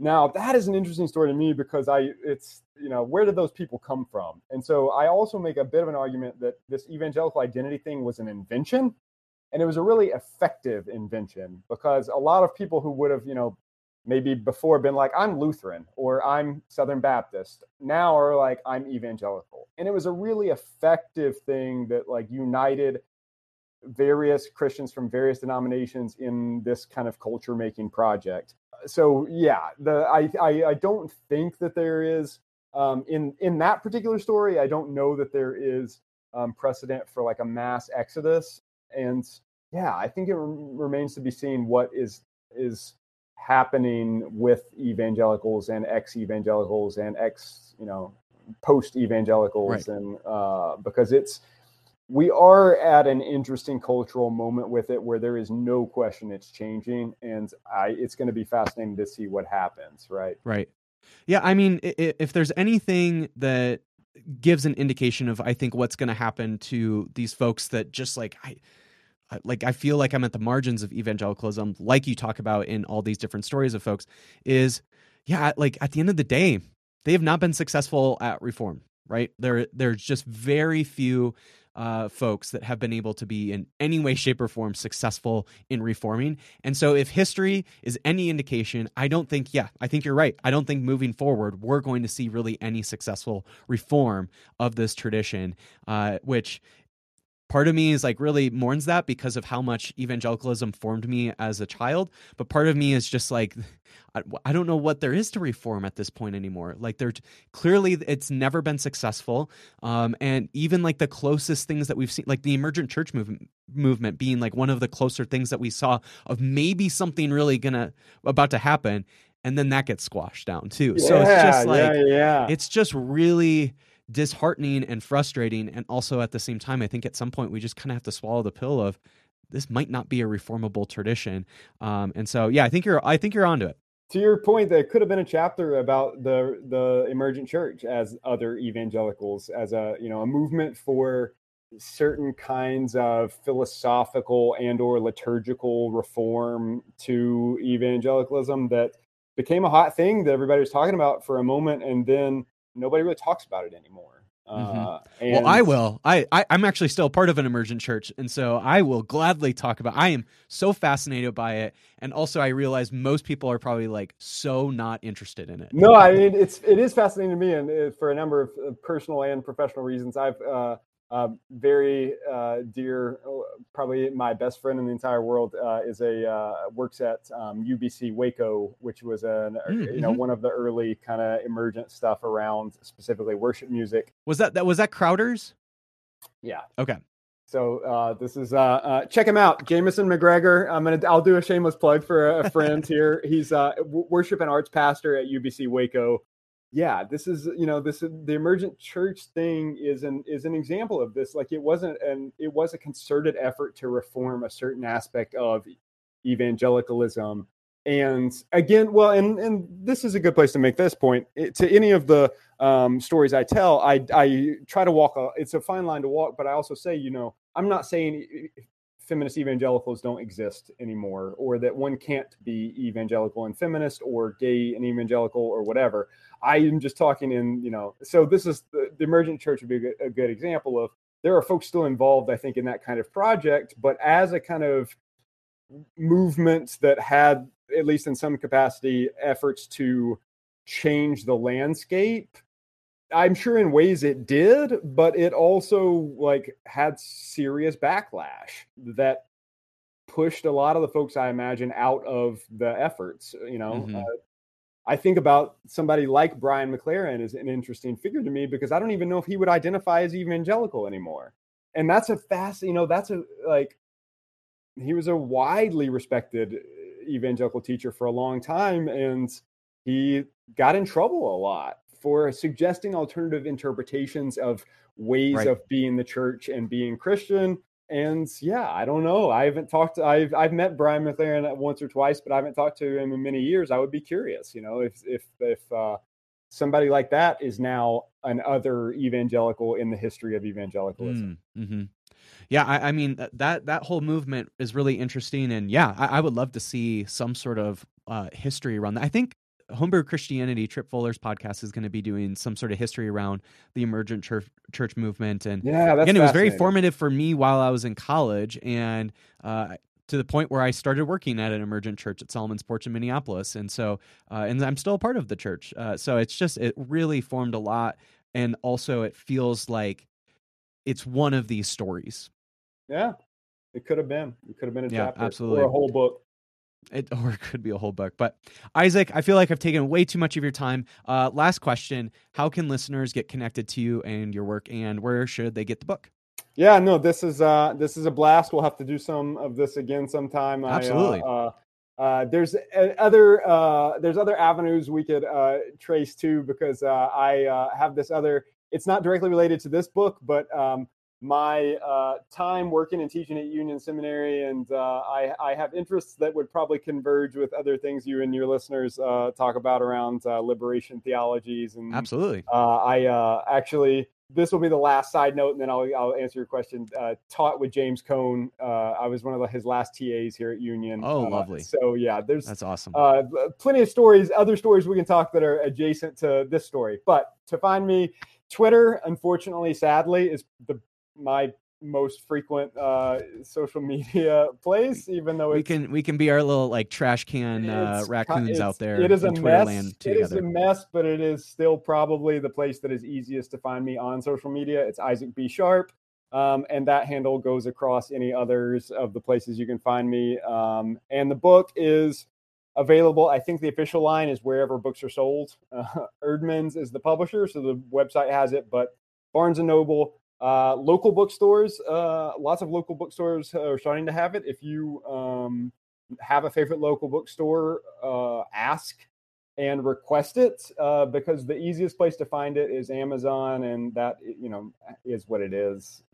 Now that is an interesting story to me because I, it's, you know, where did those people come from? And so I also make a bit of an argument that this evangelical identity thing was an invention. And it was a really effective invention because a lot of people who would have, you know, maybe before been like, I'm Lutheran or I'm Southern Baptist now are like, I'm evangelical. And it was a really effective thing that like united various Christians from various denominations in this kind of culture making project. So, yeah, the I, I, I don't think that there is um, in in that particular story. I don't know that there is um, precedent for like a mass exodus. And yeah, I think it remains to be seen what is is happening with evangelicals and ex-evangelicals and ex, you know, post-evangelicals, right. and uh, because it's we are at an interesting cultural moment with it where there is no question it's changing, and I it's going to be fascinating to see what happens, right? Right. Yeah, I mean, if there's anything that gives an indication of, I think, what's going to happen to these folks that just like, I like, I feel like I'm at the margins of evangelicalism, like you talk about in all these different stories of folks is, yeah, like at the end of the day, they have not been successful at reform. right? There, there's just very few uh, folks that have been able to be in any way, shape, or form successful in reforming. And so if history is any indication, I don't think, yeah, I think you're right. I don't think moving forward, we're going to see really any successful reform of this tradition, uh, which part of me is like really mourns that because of how much evangelicalism formed me as a child. But part of me is just like, I, I don't know what there is to reform at this point anymore. Like there, clearly it's never been successful. Um, and even like the closest things that we've seen, like the emergent church movement, movement being like one of the closer things that we saw of maybe something really gonna about to happen. And then that gets squashed down too. Yeah, so it's just like, yeah, yeah. it's just really disheartening and frustrating. And also at the same time, I think at some point we just kind of have to swallow the pill of this might not be a reformable tradition. Um, and so, yeah, I think you're, I think you're onto it. To your point, there could have been a chapter about the, the emergent church as other evangelicals, as a, you know, a movement for certain kinds of philosophical and or liturgical reform to evangelicalism that became a hot thing that everybody was talking about for a moment. And then nobody really talks about it anymore. Mm-hmm. Uh, and well, I will. I, I, I'm actually still part of an emergent church, and so I will gladly talk about it. I am so fascinated by it, and also I realize most people are probably like so not interested in it. No, I mean, it's it is fascinating to me, and it, for a number of personal and professional reasons. I've uh, uh, very uh, dear, probably my best friend in the entire world uh, is a uh, works at um, U B C Waco, which was an mm-hmm. you know one of the early kind of emergent stuff around specifically worship music. Was that that was that Crowder's? Yeah. Okay. So uh, this is uh, uh, check him out, Jameson McGregor. I'm gonna I'll do a shameless plug for a friend here. He's a uh, worship and arts pastor at U B C Waco. Yeah, this is, you know, this is, the emergent church thing is an is an example of this. Like it wasn't an it was a concerted effort to reform a certain aspect of evangelicalism. And again, well, and and this is a good place to make this point. It, to any of the um, stories I tell, I I try to walk. A, it's a fine line to walk, but I also say, you know, I'm not saying feminist evangelicals don't exist anymore, or that one can't be evangelical and feminist, or gay and evangelical, or whatever. I am just talking in, you know, so this is the, the emergent church would be a good, a good example of there are folks still involved, I think, in that kind of project, but as a kind of movement that had, at least in some capacity, efforts to change the landscape. I'm sure in ways it did, but it also like had serious backlash that pushed a lot of the folks I imagine out of the efforts. You know, mm-hmm. uh, I think about somebody like Brian McLaren is an interesting figure to me because I don't even know if he would identify as evangelical anymore. And that's a fast, you know, that's a, like, he was a widely respected evangelical teacher for a long time. And he got in trouble a lot for suggesting alternative interpretations of ways right. of being the church and being Christian. And yeah, I don't know. I haven't talked to, I've, I've met Brian McLaren once or twice, but I haven't talked to him in many years. I would be curious, you know, if, if, if uh, somebody like that is now an other evangelical in the history of evangelicalism. Mm, mm-hmm. Yeah. I, I mean, that, that whole movement is really interesting. And yeah, I, I would love to see some sort of uh, history around that. I think Homebrew Christianity, Trip Fuller's podcast, is going to be doing some sort of history around the emergent church, church movement. And yeah, that's again, it was very formative for me while I was in college, and uh, to the point where I started working at an emergent church at Solomon's Porch in Minneapolis. And so, uh, and I'm still a part of the church. Uh, so it's just, it really formed a lot. And also it feels like it's one of these stories. Yeah, it could have been. It could have been a yeah, chapter absolutely. Or a whole book. It, or it could be a whole book. But Isaac, I feel like I've taken way too much of your time. Uh, last question. How can listeners get connected to you and your work, and where should they get the book? Yeah, no, this is uh, this is a blast. We'll have to do some of this again sometime. Absolutely. I, uh, uh, uh, there's other uh, there's other avenues we could uh, trace too, because uh, I uh, have this other, it's not directly related to this book, but um, my uh, time working and teaching at Union Seminary, and uh, I, I have interests that would probably converge with other things you and your listeners uh, talk about around uh, liberation theologies. And absolutely, uh, I uh, actually this will be the last side note, and then I'll I'll answer your question. Uh, taught with James Cone, uh, I was one of the, his last T As here at Union. Oh, uh, lovely! So yeah, there's that's awesome. Uh, plenty of stories, other stories we can talk that are adjacent to this story. But to find me, Twitter, unfortunately, sadly, is the my most frequent uh, social media place. Even though it's, we can we can be our little like trash can uh, raccoons out there. It is a mess. It is a mess, but it is still probably the place that is easiest to find me on social media. It's Isaac B. Sharp, um, and that handle goes across any others of the places you can find me. Um, and the book is available. I think the official line is wherever books are sold. Uh, Erdman's is the publisher, so the website has it, but Barnes and Noble, uh, local bookstores, uh, lots of local bookstores are starting to have it. If you um, have a favorite local bookstore, uh, ask and request it, uh, because the easiest place to find it is Amazon, and that, you know, is what it is.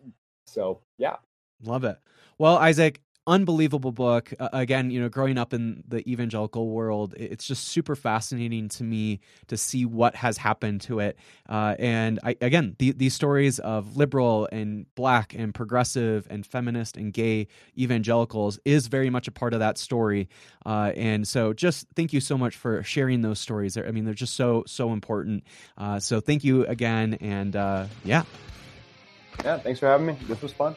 So, yeah. Love it. Well, Isaac, unbelievable book. Uh, again, you know, growing up in the evangelical world, it's just super fascinating to me to see what has happened to it. Uh, and I, again, the, these stories of liberal and Black and progressive and feminist and gay evangelicals is very much a part of that story. Uh, and so just thank you so much for sharing those stories. I mean, they're just so, so important. Uh, so thank you again. And uh, yeah. Yeah, thanks for having me. This was fun.